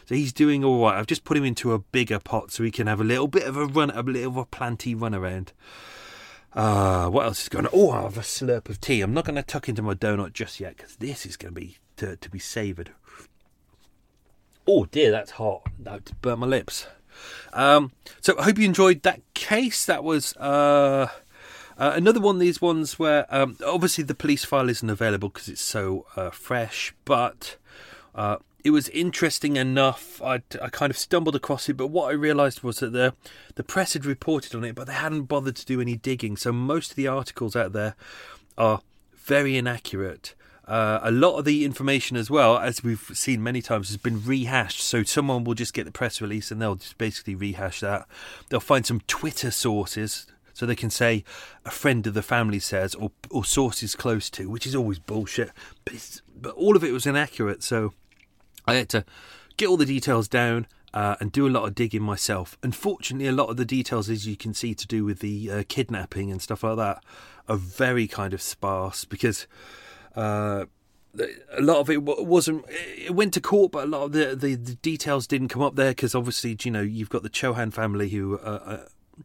So he's doing all right. I've just put him into a bigger pot so he can have a little bit of a run, a little of a planty run around. Uh, what else is going on? Oh, I'll have a slurp of tea. I'm not going to tuck into my donut just yet because this is going to be to, to be savoured. Oh dear, that's hot. That burnt my lips. Um, so I hope you enjoyed that case. That was uh, uh, another one of these ones where um, obviously the police file isn't available because it's so uh, fresh, but uh, it was interesting enough. I, I kind of stumbled across it, but what I realised was that the the press had reported on it, but they hadn't bothered to do any digging. So most of the articles out there are very inaccurate. Uh, a lot of the information as well, as we've seen many times, has been rehashed. So someone will just get the press release and they'll just basically rehash that. They'll find some Twitter sources so they can say a friend of the family says or, or sources close to, which is always bullshit. But, it's, but all of it was inaccurate, so... I had to get all the details down uh, and do a lot of digging myself. Unfortunately, a lot of the details, as you can see, to do with the uh, kidnapping and stuff like that, are very kind of sparse because uh, a lot of it wasn't. It went to court, but a lot of the the, the details didn't come up there because obviously, you know, you've got the Chohan family who. Uh, uh,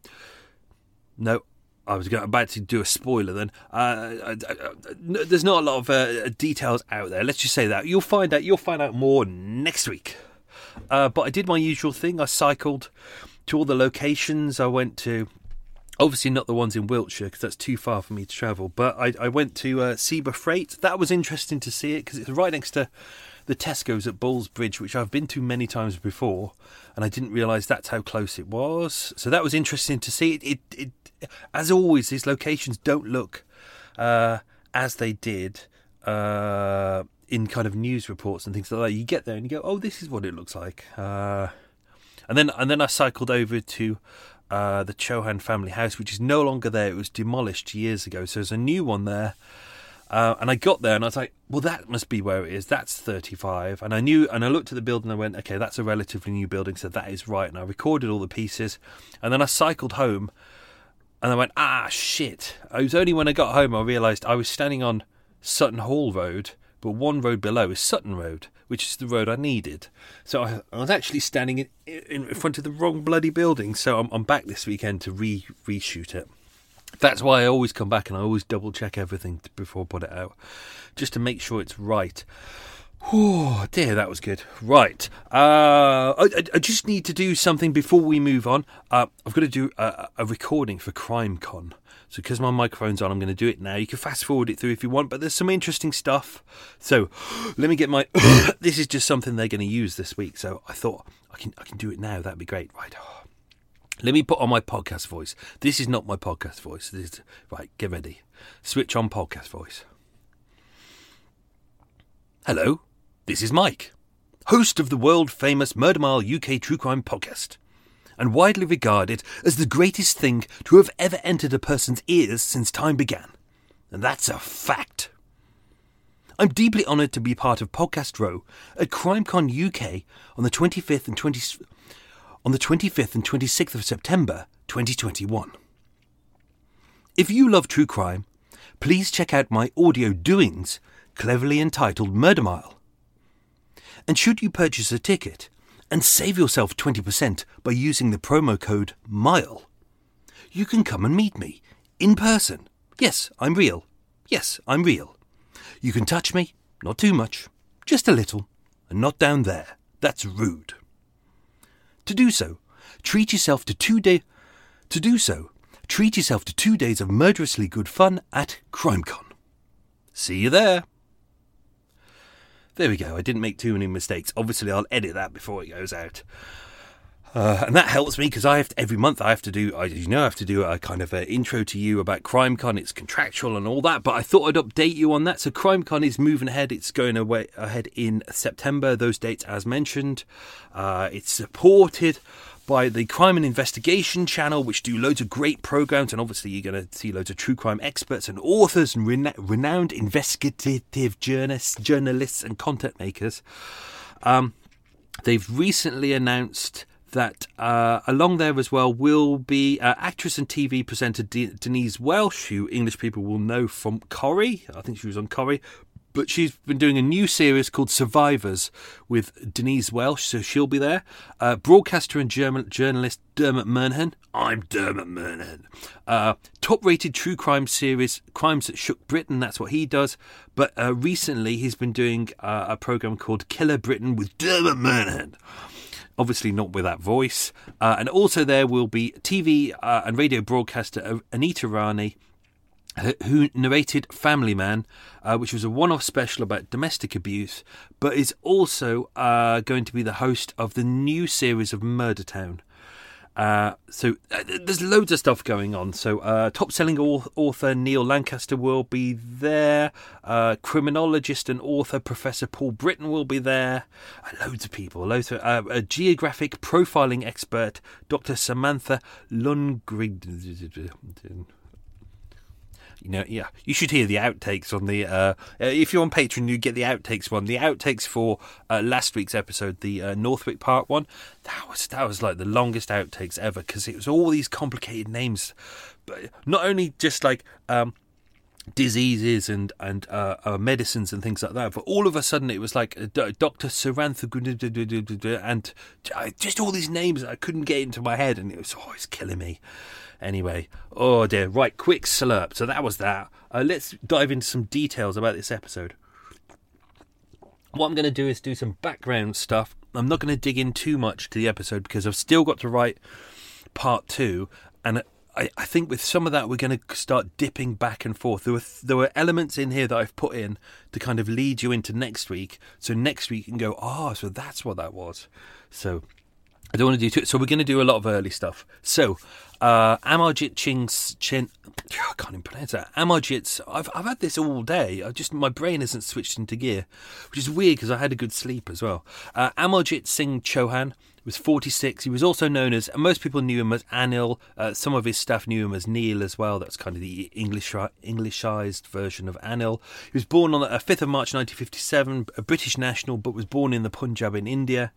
no, I was about to do a spoiler then. Uh, there's not a lot of uh, details out there. Let's just say that. You'll find out, you'll find out more next week. Uh, but I did my usual thing. I cycled to all the locations. I went to, obviously not the ones in Wiltshire because that's too far for me to travel, but I, I went to uh, Ciber Freight. That was interesting to see it because it's right next to the Tesco's at Bulls Bridge, which I've been to many times before, and I didn't realise that's how close it was. So that was interesting to see. It, it, it as always, these locations don't look uh, as they did uh, in kind of news reports and things like that. You get there and you go, oh, this is what it looks like. Uh, and then and then I cycled over to uh, the Chohan family house, which is no longer there. It was demolished years ago, so there's a new one there. Uh, and I got there and I was like, well, that must be where it is. That's thirty-five. And I knew, and I looked at the building and I went, okay, that's a relatively new building, so that is right. And I recorded all the pieces. And then I cycled home and I went, ah, shit. It was only when I got home I realised I was standing on Sutton Hall Road, but one road below is Sutton Road, which is the road I needed. So I, I was actually standing in, in front of the wrong bloody building. So I'm, I'm back this weekend to re reshoot it. That's why I always come back and I always double check everything before I put it out, just to make sure it's right. Oh dear, that was good. Right, uh, I, I just need to do something before we move on. Uh, I've got to do a, a recording for CrimeCon, so because my microphone's on, I'm going to do it now. You can fast forward it through if you want, but there's some interesting stuff. So let me get my. This is just something they're going to use this week, so I thought I can I can do it now. That'd be great. Right. Oh. Let me put on my podcast voice. This is not my podcast voice. This is, right, get ready. Switch on podcast voice. Hello, this is Mike, host of the world-famous Murder Mile U K True Crime podcast, and widely regarded as the greatest thing to have ever entered a person's ears since time began. And that's a fact. I'm deeply honoured to be part of Podcast Row at CrimeCon U K on the twenty-fifth and twentieth... on the twenty-fifth and twenty-sixth of September twenty twenty-one. If you love true crime, please check out my audio doings, cleverly entitled Murder Mile. And should you purchase a ticket and save yourself twenty percent by using the promo code MILE, you can come and meet me in person. Yes, I'm real. Yes, I'm real. You can touch me, not too much, just a little, and not down there. That's rude. To do so, treat yourself to two day. To do so, treat yourself to two days of murderously good fun at CrimeCon. See you there. There we go. I didn't make too many mistakes. Obviously, I'll edit that before it goes out, uh, and that helps me because I have to, every month I have to do. I, you know, I have to do a kind of an intro to you about CrimeCon. It's contractual and all that, but I thought I'd update you on that. So CrimeCon is moving ahead. It's going away ahead in September. Those dates, as mentioned. Uh, it's supported by the Crime and Investigation channel, which do loads of great programs, and obviously you're going to see loads of true crime experts and authors and rena- renowned investigative journalists, journalists and content makers. Um, they've recently announced that uh, along there as well will be uh, actress and T V presenter De- Denise Welsh, who English people will know from Corrie. I think she was on Corrie. But she's been doing a new series called Survivors with Denise Welsh, so she'll be there. Uh, broadcaster and German journalist Dermot Murnaghan. I'm Dermot Murnaghan. Uh, top-rated true crime series, Crimes That Shook Britain, that's what he does. But uh, recently he's been doing uh, a programme called Killer Britain with Dermot Murnaghan. Obviously not with that voice. Uh, and also there will be T V uh, and radio broadcaster Anita Rani, who narrated Family Man, uh, which was a one-off special about domestic abuse, but is also uh, going to be the host of the new series of Murder Town. Uh, so uh, there's loads of stuff going on. So uh, top-selling author Neil Lancaster will be there. Uh, criminologist and author Professor Paul Britton will be there. Uh, loads of people. Loads of, uh, a geographic profiling expert, Doctor Samantha Lundgren. You know, yeah, you should hear the outtakes on the. Uh, if you're on Patreon, you get the outtakes one. The outtakes for uh, last week's episode, the uh, Northwick Park one, that was that was like the longest outtakes ever because it was all these complicated names, but not only just like um, diseases and and uh, uh, medicines and things like that. But all of a sudden, it was like uh, Doctor Sarantha and just all these names that I couldn't get into my head, and it was oh, it's killing me. Anyway, oh dear. Right, quick slurp. So that was that. Uh, let's dive into some details about this episode. What I'm going to do is do some background stuff. I'm not going to dig in too much to the episode because I've still got to write part two, and I, I think with some of that we're going to start dipping back and forth. There were there were elements in here that I've put in to kind of lead you into next week, so next week you can go, ah, oh, so that's what that was. So I don't want to do too much. So we're going to do a lot of early stuff. So uh, Amarjit Singh's Chin, I can't even pronounce that. Amarjit's. I've I've had this all day. I just my brain hasn't switched into gear, which is weird because I had a good sleep as well. Uh, Amarjit Singh Chohan was forty-six. He was also known as, and most people knew him as Anil. Uh, some of his staff knew him as Neil as well. That's kind of the English Englishized version of Anil. He was born on the fifth of March nineteen fifty-seven, a British national, but was born in the Punjab in India.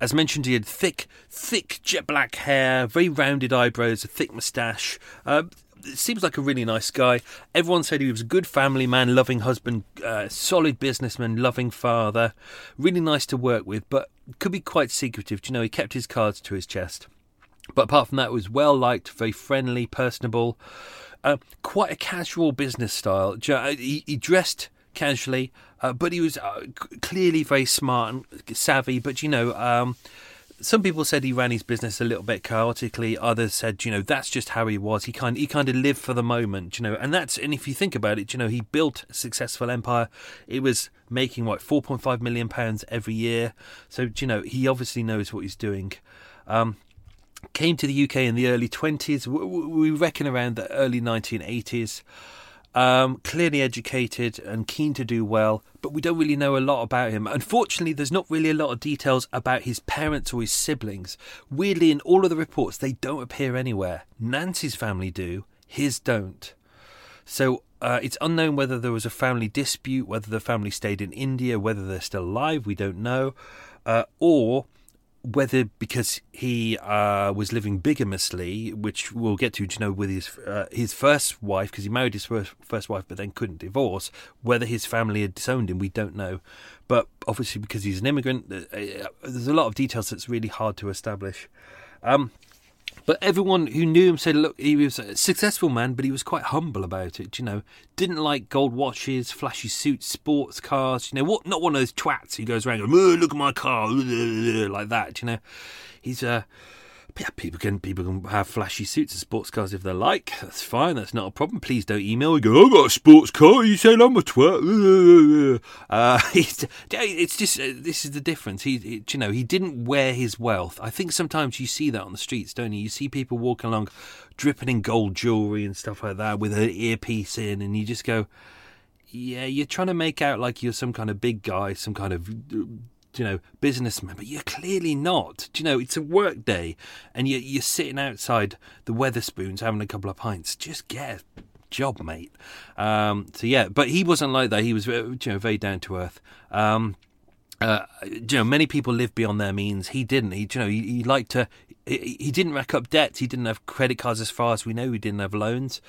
As mentioned, he had thick, thick jet black hair, very rounded eyebrows, a thick moustache. Uh, It seems like a really nice guy. Everyone said he was a good family man, loving husband, uh, solid businessman, loving father, really nice to work with, but could be quite secretive. Do you know, he kept his cards to his chest. But apart from that, he was well liked, very friendly, personable, uh, quite a casual business style. He, he dressed casually, uh, but he was uh, clearly very smart and savvy. But you know, um, some people said he ran his business a little bit chaotically. Others said, you know, that's just how he was. He kind, he kind of lived for the moment, you know. And that's, and if you think about it, you know, he built a successful empire. It was making what four point five million pounds every year. So, you know, he obviously knows what he's doing. Um, came to the U K in the early twenties. We reckon around the early nineteen eighties. Um, clearly educated and keen to do well, but we don't really know a lot about him. Unfortunately, there's not really a lot of details about his parents or his siblings. Weirdly, in all of the reports, they don't appear anywhere. Nancy's family do, his don't. So uh, it's unknown whether there was a family dispute, whether the family stayed in India, whether they're still alive, we don't know, uh, or whether because he uh, was living bigamously, which we'll get to, you know, with his uh, his first wife, because he married his first, first wife but then couldn't divorce, whether his family had disowned him, we don't know. But obviously because he's an immigrant, there's a lot of details that's really hard to establish. Um, but everyone who knew him said, look, he was a successful man, but he was quite humble about it, you know. Didn't like gold watches, flashy suits, sports cars, you know, what? Not one of those twats who goes around going, oh, look at my car, like that, you know. He's, uh, yeah, people can people can have flashy suits and sports cars if they like. That's fine, that's not a problem. Please don't email me go, I got a sports car, you saying I'm a twat? Uh, he's, it's just, uh, this is the difference. He, it, you know, he didn't wear his wealth. I think sometimes you see that on the streets, don't you? You see people walking along dripping in gold jewellery and stuff like that with an earpiece in, and you just go, yeah, you're trying to make out like you're some kind of big guy, some kind of... Uh, you know, businessman, but you're clearly not. Do you know, it's a work day and you're, you're sitting outside the Weatherspoons having a couple of pints. Just get a job, mate. Um, so, yeah, but he wasn't like that. He was, you know, very down to earth. Um, uh, you know, many people live beyond their means. He didn't. He, you know, he, he liked to, he, he didn't rack up debts. He didn't have credit cards as far as we know. He didn't have loans.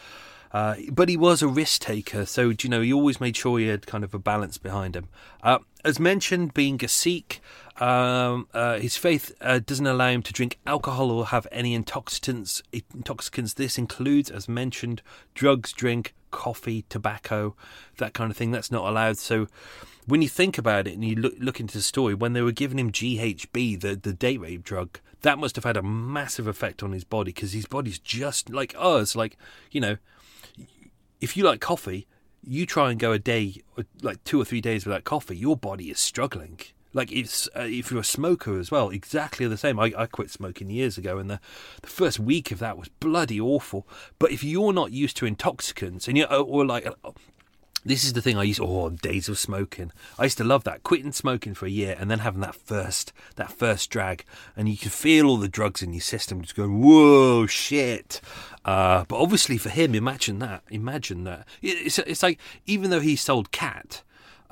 Uh, but he was a risk taker, so, you know, he always made sure he had kind of a balance behind him. Uh, as mentioned, being a Sikh, um, uh, his faith uh, doesn't allow him to drink alcohol or have any intoxicants. Intoxicants. This includes, as mentioned, drugs, drink, coffee, tobacco, that kind of thing. That's not allowed. So when you think about it and you look, look into the story, when they were giving him G H B, the, the date rape drug, that must have had a massive effect on his body because his body's just like us, like, you know, if you like coffee, you try and go a day, like two or three days without coffee, your body is struggling. Like it's, uh, if you're a smoker as well, exactly the same. I, I quit smoking years ago and the, the first week of that was bloody awful. But if you're not used to intoxicants and you're or like... This is the thing I used to, oh, days of smoking. I used to love that, quitting smoking for a year and then having that first, that first drag. And you can feel all the drugs in your system just going, whoa, shit. Uh, but obviously for him, imagine that, imagine that. It's, it's like, even though he sold cat,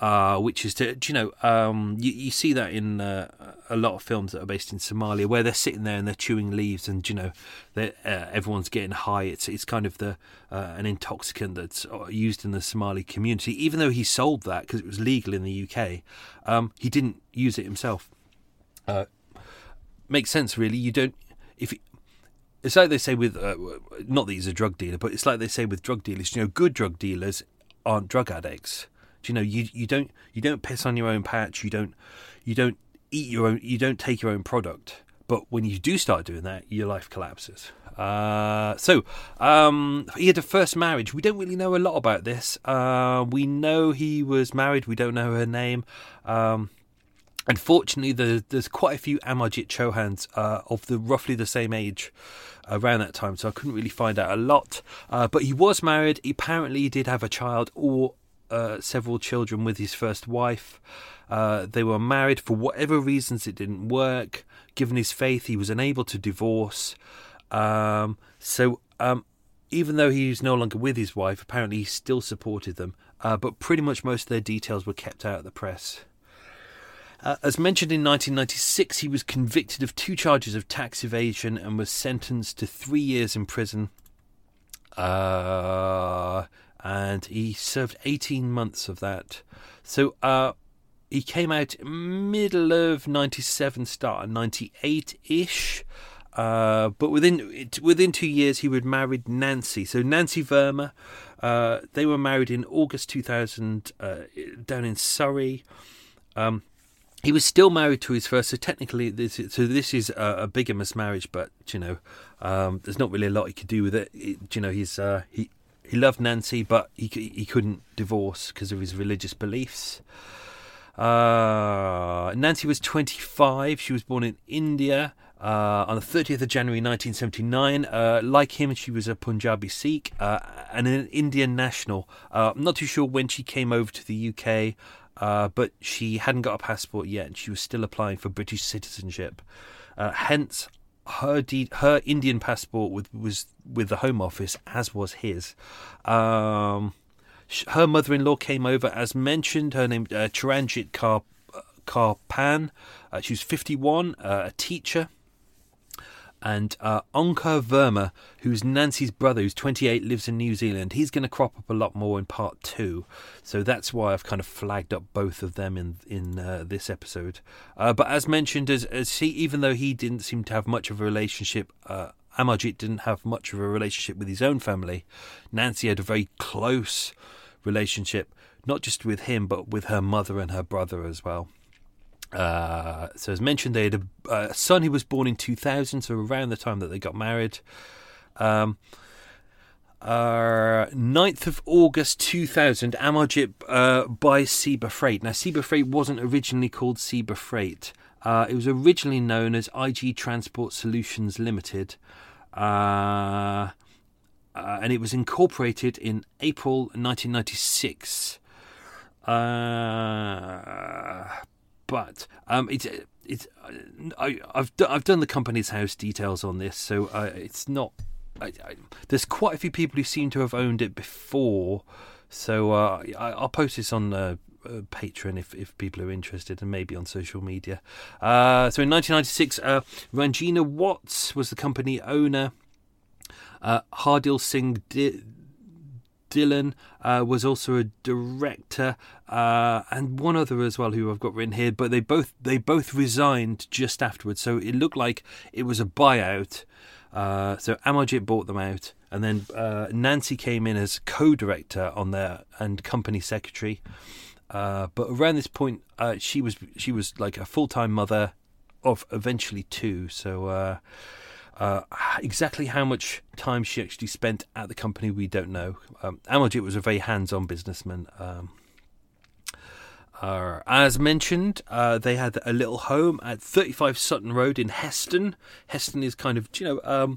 uh, which is to, do you know, um, you, you see that in uh, a lot of films that are based in Somalia, where they're sitting there and they're chewing leaves, and you know, uh, everyone's getting high. It's it's kind of the uh, an intoxicant that's used in the Somali community, even though he sold that because it was legal in the U K. Um, he didn't use it himself. Uh, makes sense, really. You don't if. You, It's like they say with, uh, not that he's a drug dealer, but it's like they say with drug dealers. You know, good drug dealers aren't drug addicts. Do you know? You you don't you don't piss on your own patch. You don't you don't eat your own. You don't take your own product. But when you do start doing that, your life collapses. Uh, so um, he had a first marriage. We don't really know a lot about this. Uh, we know he was married. We don't know her name. Um, Unfortunately, the, there's quite a few Amarjit Chohans uh, of the roughly the same age around that time, so I couldn't really find out a lot. Uh, but he was married. He apparently did have a child or uh, several children with his first wife. Uh, they were married. For whatever reasons, it didn't work. Given his faith, he was unable to divorce. Um, so um, even though he was no longer with his wife, apparently he still supported them. Uh, but pretty much most of their details were kept out of the press. Uh, as mentioned, in nineteen ninety-six, he was convicted of two charges of tax evasion and was sentenced to three years in prison. Uh, and he served eighteen months of that. So uh, he came out middle of ninety-seven, start of ninety-eight-ish. Uh, but within within two years, he would married Nancy. So Nancy Verma, uh, they were married in August two thousand uh, down in Surrey. Um He was still married to his first, so technically, this is, so this is a, a bigamous marriage. But you know, um, there's not really a lot he could do with it. it you know, he's uh, he he loved Nancy, but he he couldn't divorce because of his religious beliefs. Uh, Nancy was twenty-five. She was born in India uh, on the thirtieth of January nineteen seventy-nine. Uh, like him, she was a Punjabi Sikh uh, and an Indian national. Uh, I'm not too sure when she came over to the U K. Uh, but she hadn't got a passport yet, and she was still applying for British citizenship. Uh, hence, her de- her Indian passport with, was with the Home Office, as was his. Um, sh- her mother-in-law came over, as mentioned. Her name uh, Charanjit Kaur Karp. Uh, she was fifty-one, uh, a teacher. And uh, Onkar Verma, who's Nancy's brother, who's twenty-eight, lives in New Zealand. He's going to crop up a lot more in part two. So that's why I've kind of flagged up both of them in in uh, this episode. Uh, but as mentioned, as, as he, even though he didn't seem to have much of a relationship, uh, Amarjit didn't have much of a relationship with his own family. Nancy had a very close relationship, not just with him, but with her mother and her brother as well. Uh, so as mentioned, they had a uh, son who was born in two thousand, so around the time that they got married. Um, uh, ninth of August two thousand, Amarjit uh, buys Ciber Freight. Now, Ciber Freight wasn't originally called Ciber Freight. Uh, it was originally known as I G Transport Solutions Limited. Uh, uh, and it was incorporated in April nineteen ninety-six. Uh... But um, it's it's I, I've d- I've done the company's house details on this, so uh, it's not. I, I, there's quite a few people who seem to have owned it before, so uh, I, I'll post this on uh, uh, Patreon if, if people are interested, and maybe on social media. Uh, so in nineteen ninety-six, uh, Ranjina Watts was the company owner. Uh, Hardil Singh D- Dillon uh, was also a director, uh, and one other as well who I've got written here. But they both they both resigned just afterwards, so it looked like it was a buyout. Uh, so Amarjit bought them out, and then uh, Nancy came in as co-director on their and company secretary. Uh, but around this point, uh, she was she was like a full-time mother of eventually two. So. Uh, Uh, exactly how much time she actually spent at the company, we don't know. Um, Amarjit was a very hands-on businessman. Um, uh, as mentioned, uh, they had a little home at thirty-five Sutton Road in Heston. Heston is kind of, you know, um,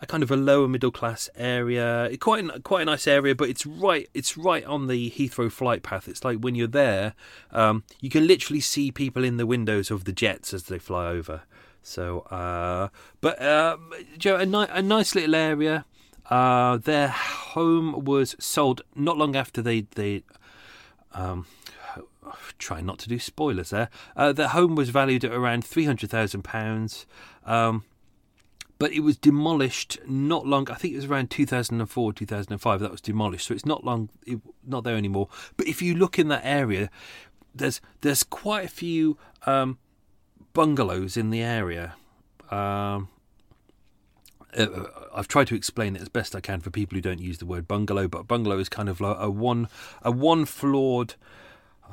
a kind of a lower middle-class area. Quite a, quite a nice area, but it's right it's right on the Heathrow flight path. It's like when you're there, um, you can literally see people in the windows of the jets as they fly over. So, uh, but uh, Joe, a, ni- a nice little area. Uh, their home was sold not long after they they Um, try not to do spoilers there. Uh, the home was valued at around three hundred thousand pounds, um, but it was demolished not long. I think it was around two thousand four, two thousand five that was demolished, so it's not long, it, not there anymore. But if you look in that area, there's there's quite a few um, bungalows in the area. Um, uh, I've tried to explain it as best I can for people who don't use the word bungalow, but bungalow is kind of like a one a one floored.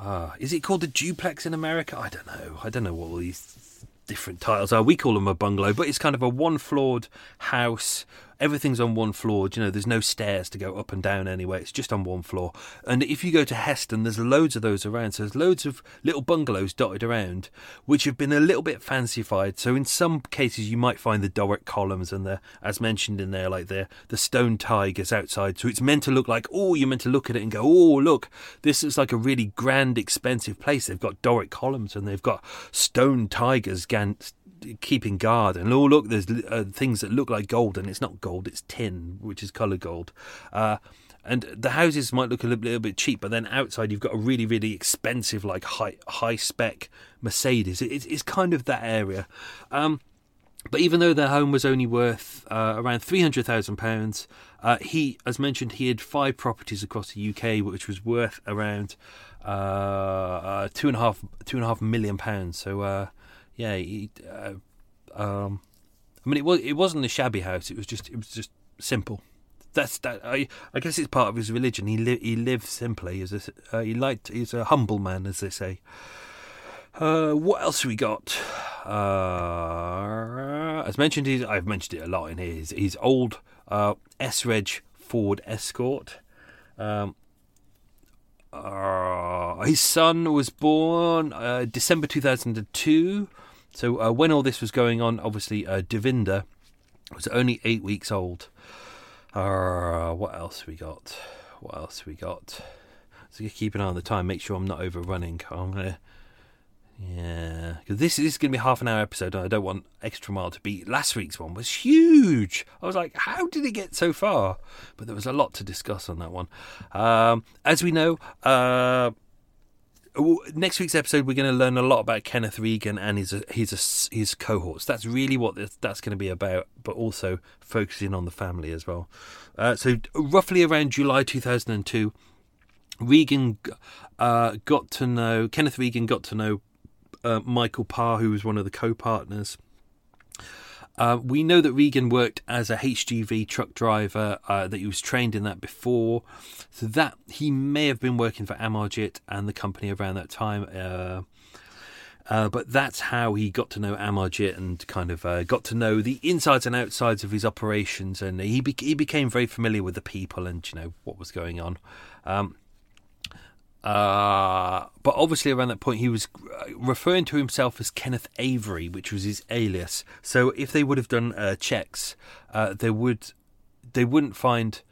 Uh, is it called a duplex in America? I don't know. I don't know what all these different titles are. We call them a bungalow, but it's kind of a one-floored house. Everything's on one floor. You know, there's no stairs to go up and down anywhere. It's just on one floor. And if you go to Heston, there's loads of those around. So there's loads of little bungalows dotted around, which have been a little bit fancified. So in some cases, you might find the Doric columns and the, as mentioned in there, like the the stone tigers outside. So it's meant to look like, oh, you're meant to look at it and go, oh, look, this is like a really grand, expensive place. They've got Doric columns and they've got stone tigers gan- keeping guard. And oh, look, there's uh, things that look like gold, and it's not gold. Gold, it's tin, which is coloured gold, uh, and the houses might look a little, little bit cheap, but then outside you've got a really, really expensive, like high, high spec Mercedes. It, it's kind of that area. Um, but even though their home was only worth uh, around three hundred thousand pounds, uh, he, as mentioned, he had five properties across the U K, which was worth around uh, uh, two and a half, two and a half million pounds. So, uh, yeah. He, uh, um, I mean, it was it wasn't a shabby house. It was just it was just simple. That's that. I I guess it's part of his religion. He li- he lived simply. As a, uh, he liked. He's a humble man, as they say. Uh, what else we got? Uh, as mentioned, he's, I've mentioned it a lot in here. He's, he's old uh, S-Reg Ford Escort. Um, uh, his son was born uh, December two thousand and two. So uh, when all this was going on, obviously uh, Devinder was only eight weeks old. Uh, what else we got? What else we got? So keep an eye on the time. Make sure I'm not overrunning. I'm gonna, yeah, because this, this is going to be a half an hour episode, and I don't want Extra Mile to be. Last week's one was huge. I was like, how did it get so far? But there was a lot to discuss on that one. Um, as we know. Uh, Next week's episode, we're going to learn a lot about Kenneth Regan and his his his cohorts. That's really what that's going to be about, but also focusing on the family as well. Uh, so roughly around July two thousand two, Regan uh, got to know Kenneth Regan got to know uh, Michael Parr, who was one of the co-partners. Uh, we know that Regan worked as a H G V truck driver, uh, that he was trained in that before. So that he may have been working for Amarjit and the company around that time. Uh, uh, but that's how he got to know Amarjit and kind of uh, got to know the insides and outsides of his operations. And he be- he became very familiar with the people and, you know, what was going on. Um, uh, but obviously around that point he was referring to himself as Kenneth Avery, which was his alias. So if they would have done uh, checks, uh, they would they wouldn't find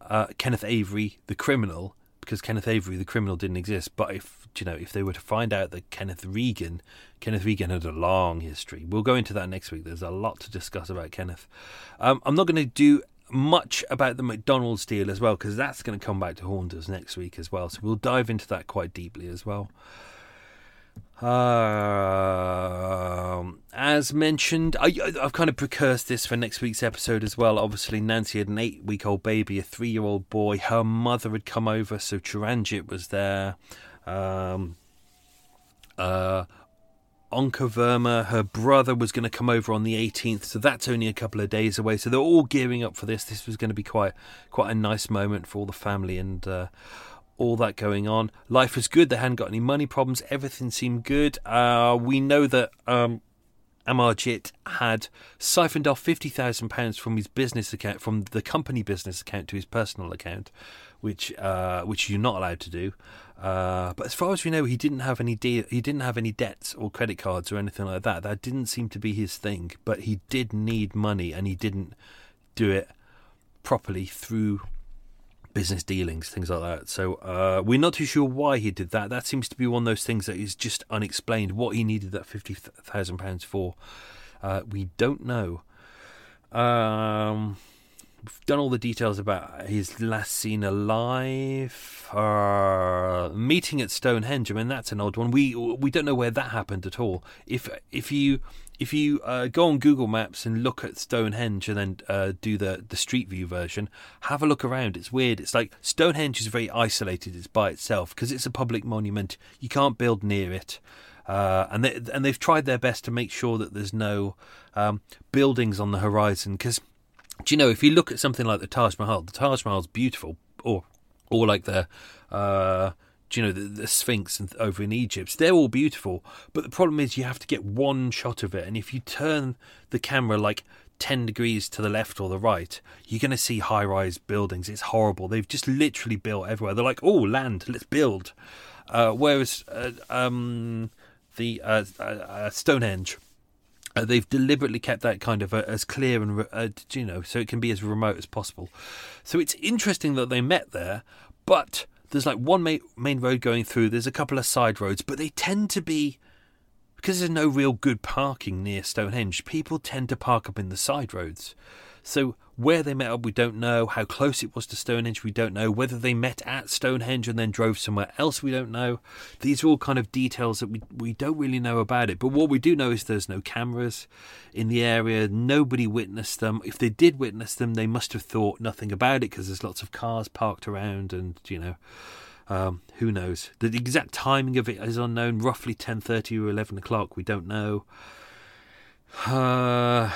uh, Kenneth Avery the criminal, because Kenneth Avery the criminal didn't exist. But if you know if they were to find out that Kenneth Regan, Kenneth Regan had a long history. We'll go into that next week. There's a lot to discuss about Kenneth. Um, I'm not going to do much about the McDonald's deal as well, because that's going to come back to haunt us next week as well, so we'll dive into that quite deeply as well. Um, as mentioned, I, I've kind of precursed this for next week's episode as well. Obviously Nancy had an eight week old baby, a three year old boy. Her mother had come over, so Charanjit was there. um, uh, Onkar Verma, her brother, was going to come over on the eighteenth, so that's only a couple of days away. So they're all gearing up for this. This was going to be quite quite a nice moment for all the family and uh, all that going on. Life was good. They hadn't got any money problems. Everything seemed good. Uh, we know that um, Amarjit had siphoned off fifty thousand pounds from his business account, from the company business account to his personal account, which uh, which you're not allowed to do. Uh, but as far as we know, he didn't have any de- he didn't have any debts or credit cards or anything like that. That didn't seem to be his thing. But he did need money, and he didn't do it properly through business dealings, things like that. So uh, we're not too sure why he did that. That seems to be one of those things that is just unexplained. What he needed that fifty thousand pounds for, uh, we don't know. Um, We've done all the details about his last seen alive, uh, meeting at Stonehenge. I mean, that's an odd one. We we don't know where that happened at all. If if you if you uh, go on Google Maps and look at Stonehenge and then uh, do the the Street View version, have a look around. It's weird. It's like Stonehenge is very isolated. It's by itself because it's a public monument. You can't build near it. Uh, and they, and they've tried their best to make sure that there's no um, buildings on the horizon because. Do you know, if you look at something like the Taj Mahal, the Taj Mahal's beautiful, or or like the, uh, do you know, the, the Sphinx and, over in Egypt, they're all beautiful. But the problem is you have to get one shot of it. And if you turn the camera like ten degrees to the left or the right, you're going to see high-rise buildings. It's horrible. They've just literally built everywhere. They're like, oh, land, let's build. Uh, whereas uh, um, the uh, uh, Stonehenge... Uh, they've deliberately kept that kind of uh, as clear and, uh, you know, so it can be as remote as possible. So it's interesting that they met there, but there's like one main, main road going through. There's a couple of side roads, but they tend to be, because there's no real good parking near Stonehenge, people tend to park up in the side roads. So where they met up, we don't know. How close it was to Stonehenge, we don't know. Whether they met at Stonehenge and then drove somewhere else, we don't know. These are all kind of details that we, we don't really know about it. But what we do know is there's no cameras in the area. Nobody witnessed them. If they did witness them, they must have thought nothing about it because there's lots of cars parked around and, you know, um, who knows. The exact timing of it is unknown. Roughly ten thirty or eleven o'clock, we don't know. Uh...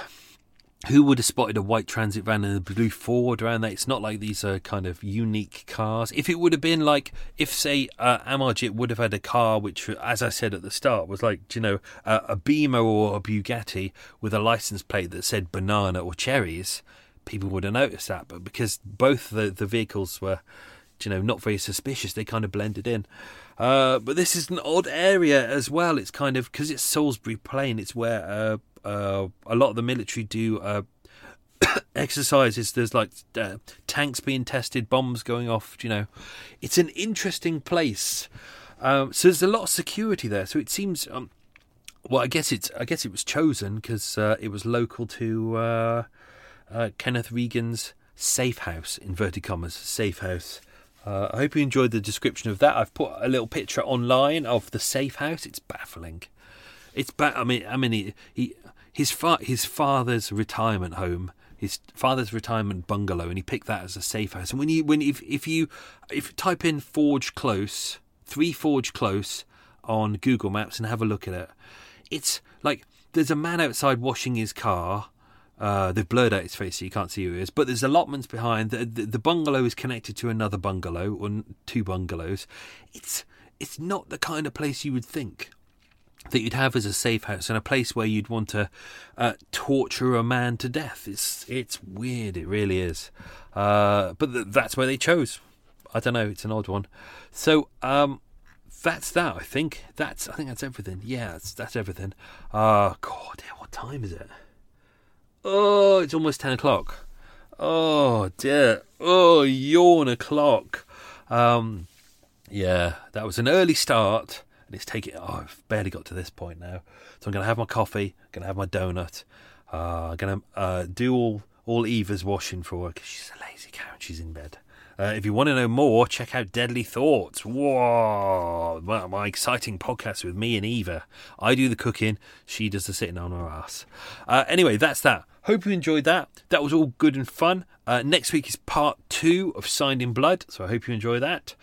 Who would have spotted a white transit van and a blue Ford around that? It's not like these are kind of unique cars. If it would have been like, if, say, uh, Amarjit would have had a car which, as I said at the start, was like, you know, uh, a Beamer or a Bugatti with a license plate that said banana or cherries, people would have noticed that. But because both the, the vehicles were, you know, not very suspicious, they kind of blended in. Uh, but this is an odd area as well. It's kind of, because it's Salisbury Plain, it's where... Uh, Uh, a lot of the military do uh, exercises. There's like uh, tanks being tested, bombs going off, you know. It's an interesting place. Um, so there's a lot of security there. So it seems, um, well, I guess it's I guess it was chosen because uh, it was local to uh, uh, Kenneth Regan's safe house, inverted commas, safe house. Uh, I hope you enjoyed the description of that. I've put a little picture online of the safe house. It's baffling. It's ba- I mean, I mean, he, he his fa- his father's retirement home, his father's retirement bungalow, and he picked that as a safe house. And when you when if if you if you type in Forge Close, three Forge Close on Google Maps and have a look at it, it's like there's a man outside washing his car. Uh, they've blurred out his face so you can't see who he is, but there's allotments behind. The, the, the bungalow is connected to another bungalow or two bungalows. It's it's not the kind of place you would think that you'd have as a safe house and a place where you'd want to uh, torture a man to death. It's it's weird, it really is. Uh, but th- that's where they chose. I don't know, it's an odd one. So um, that's that, I think. That's I think that's everything. Yeah, that's, that's everything. Uh, God, yeah, what time is it? Oh, it's almost ten o'clock. Oh, dear. Oh, yawn o'clock. Um, yeah, that was an early start. It's taking... Oh, I've barely got to this point now. So I'm going to have my coffee. I'm going to have my donut. Uh, I'm going to uh, do all, all Eva's washing for her because she's a lazy cow and she's in bed. Uh, if you want to know more, check out Deadly Thoughts. Whoa! My, my exciting podcast with me and Eva. I do the cooking. She does the sitting on her ass. Uh, anyway, that's that. Hope you enjoyed that. That was all good and fun. Uh, next week is part two of Signed in Blood. So I hope you enjoy that.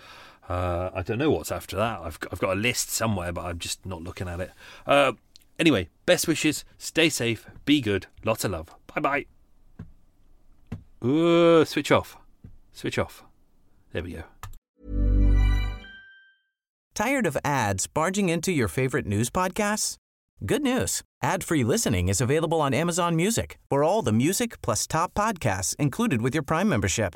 Uh, I don't know what's after that. I've got, I've got a list somewhere, but I'm just not looking at it. Uh, anyway, best wishes. Stay safe. Be good. Lots of love. Bye-bye. Ooh, switch off. Switch off. There we go. Tired of ads barging into your favorite news podcasts? Good news. Ad-free listening is available on Amazon Music for all the music plus top podcasts included with your Prime membership.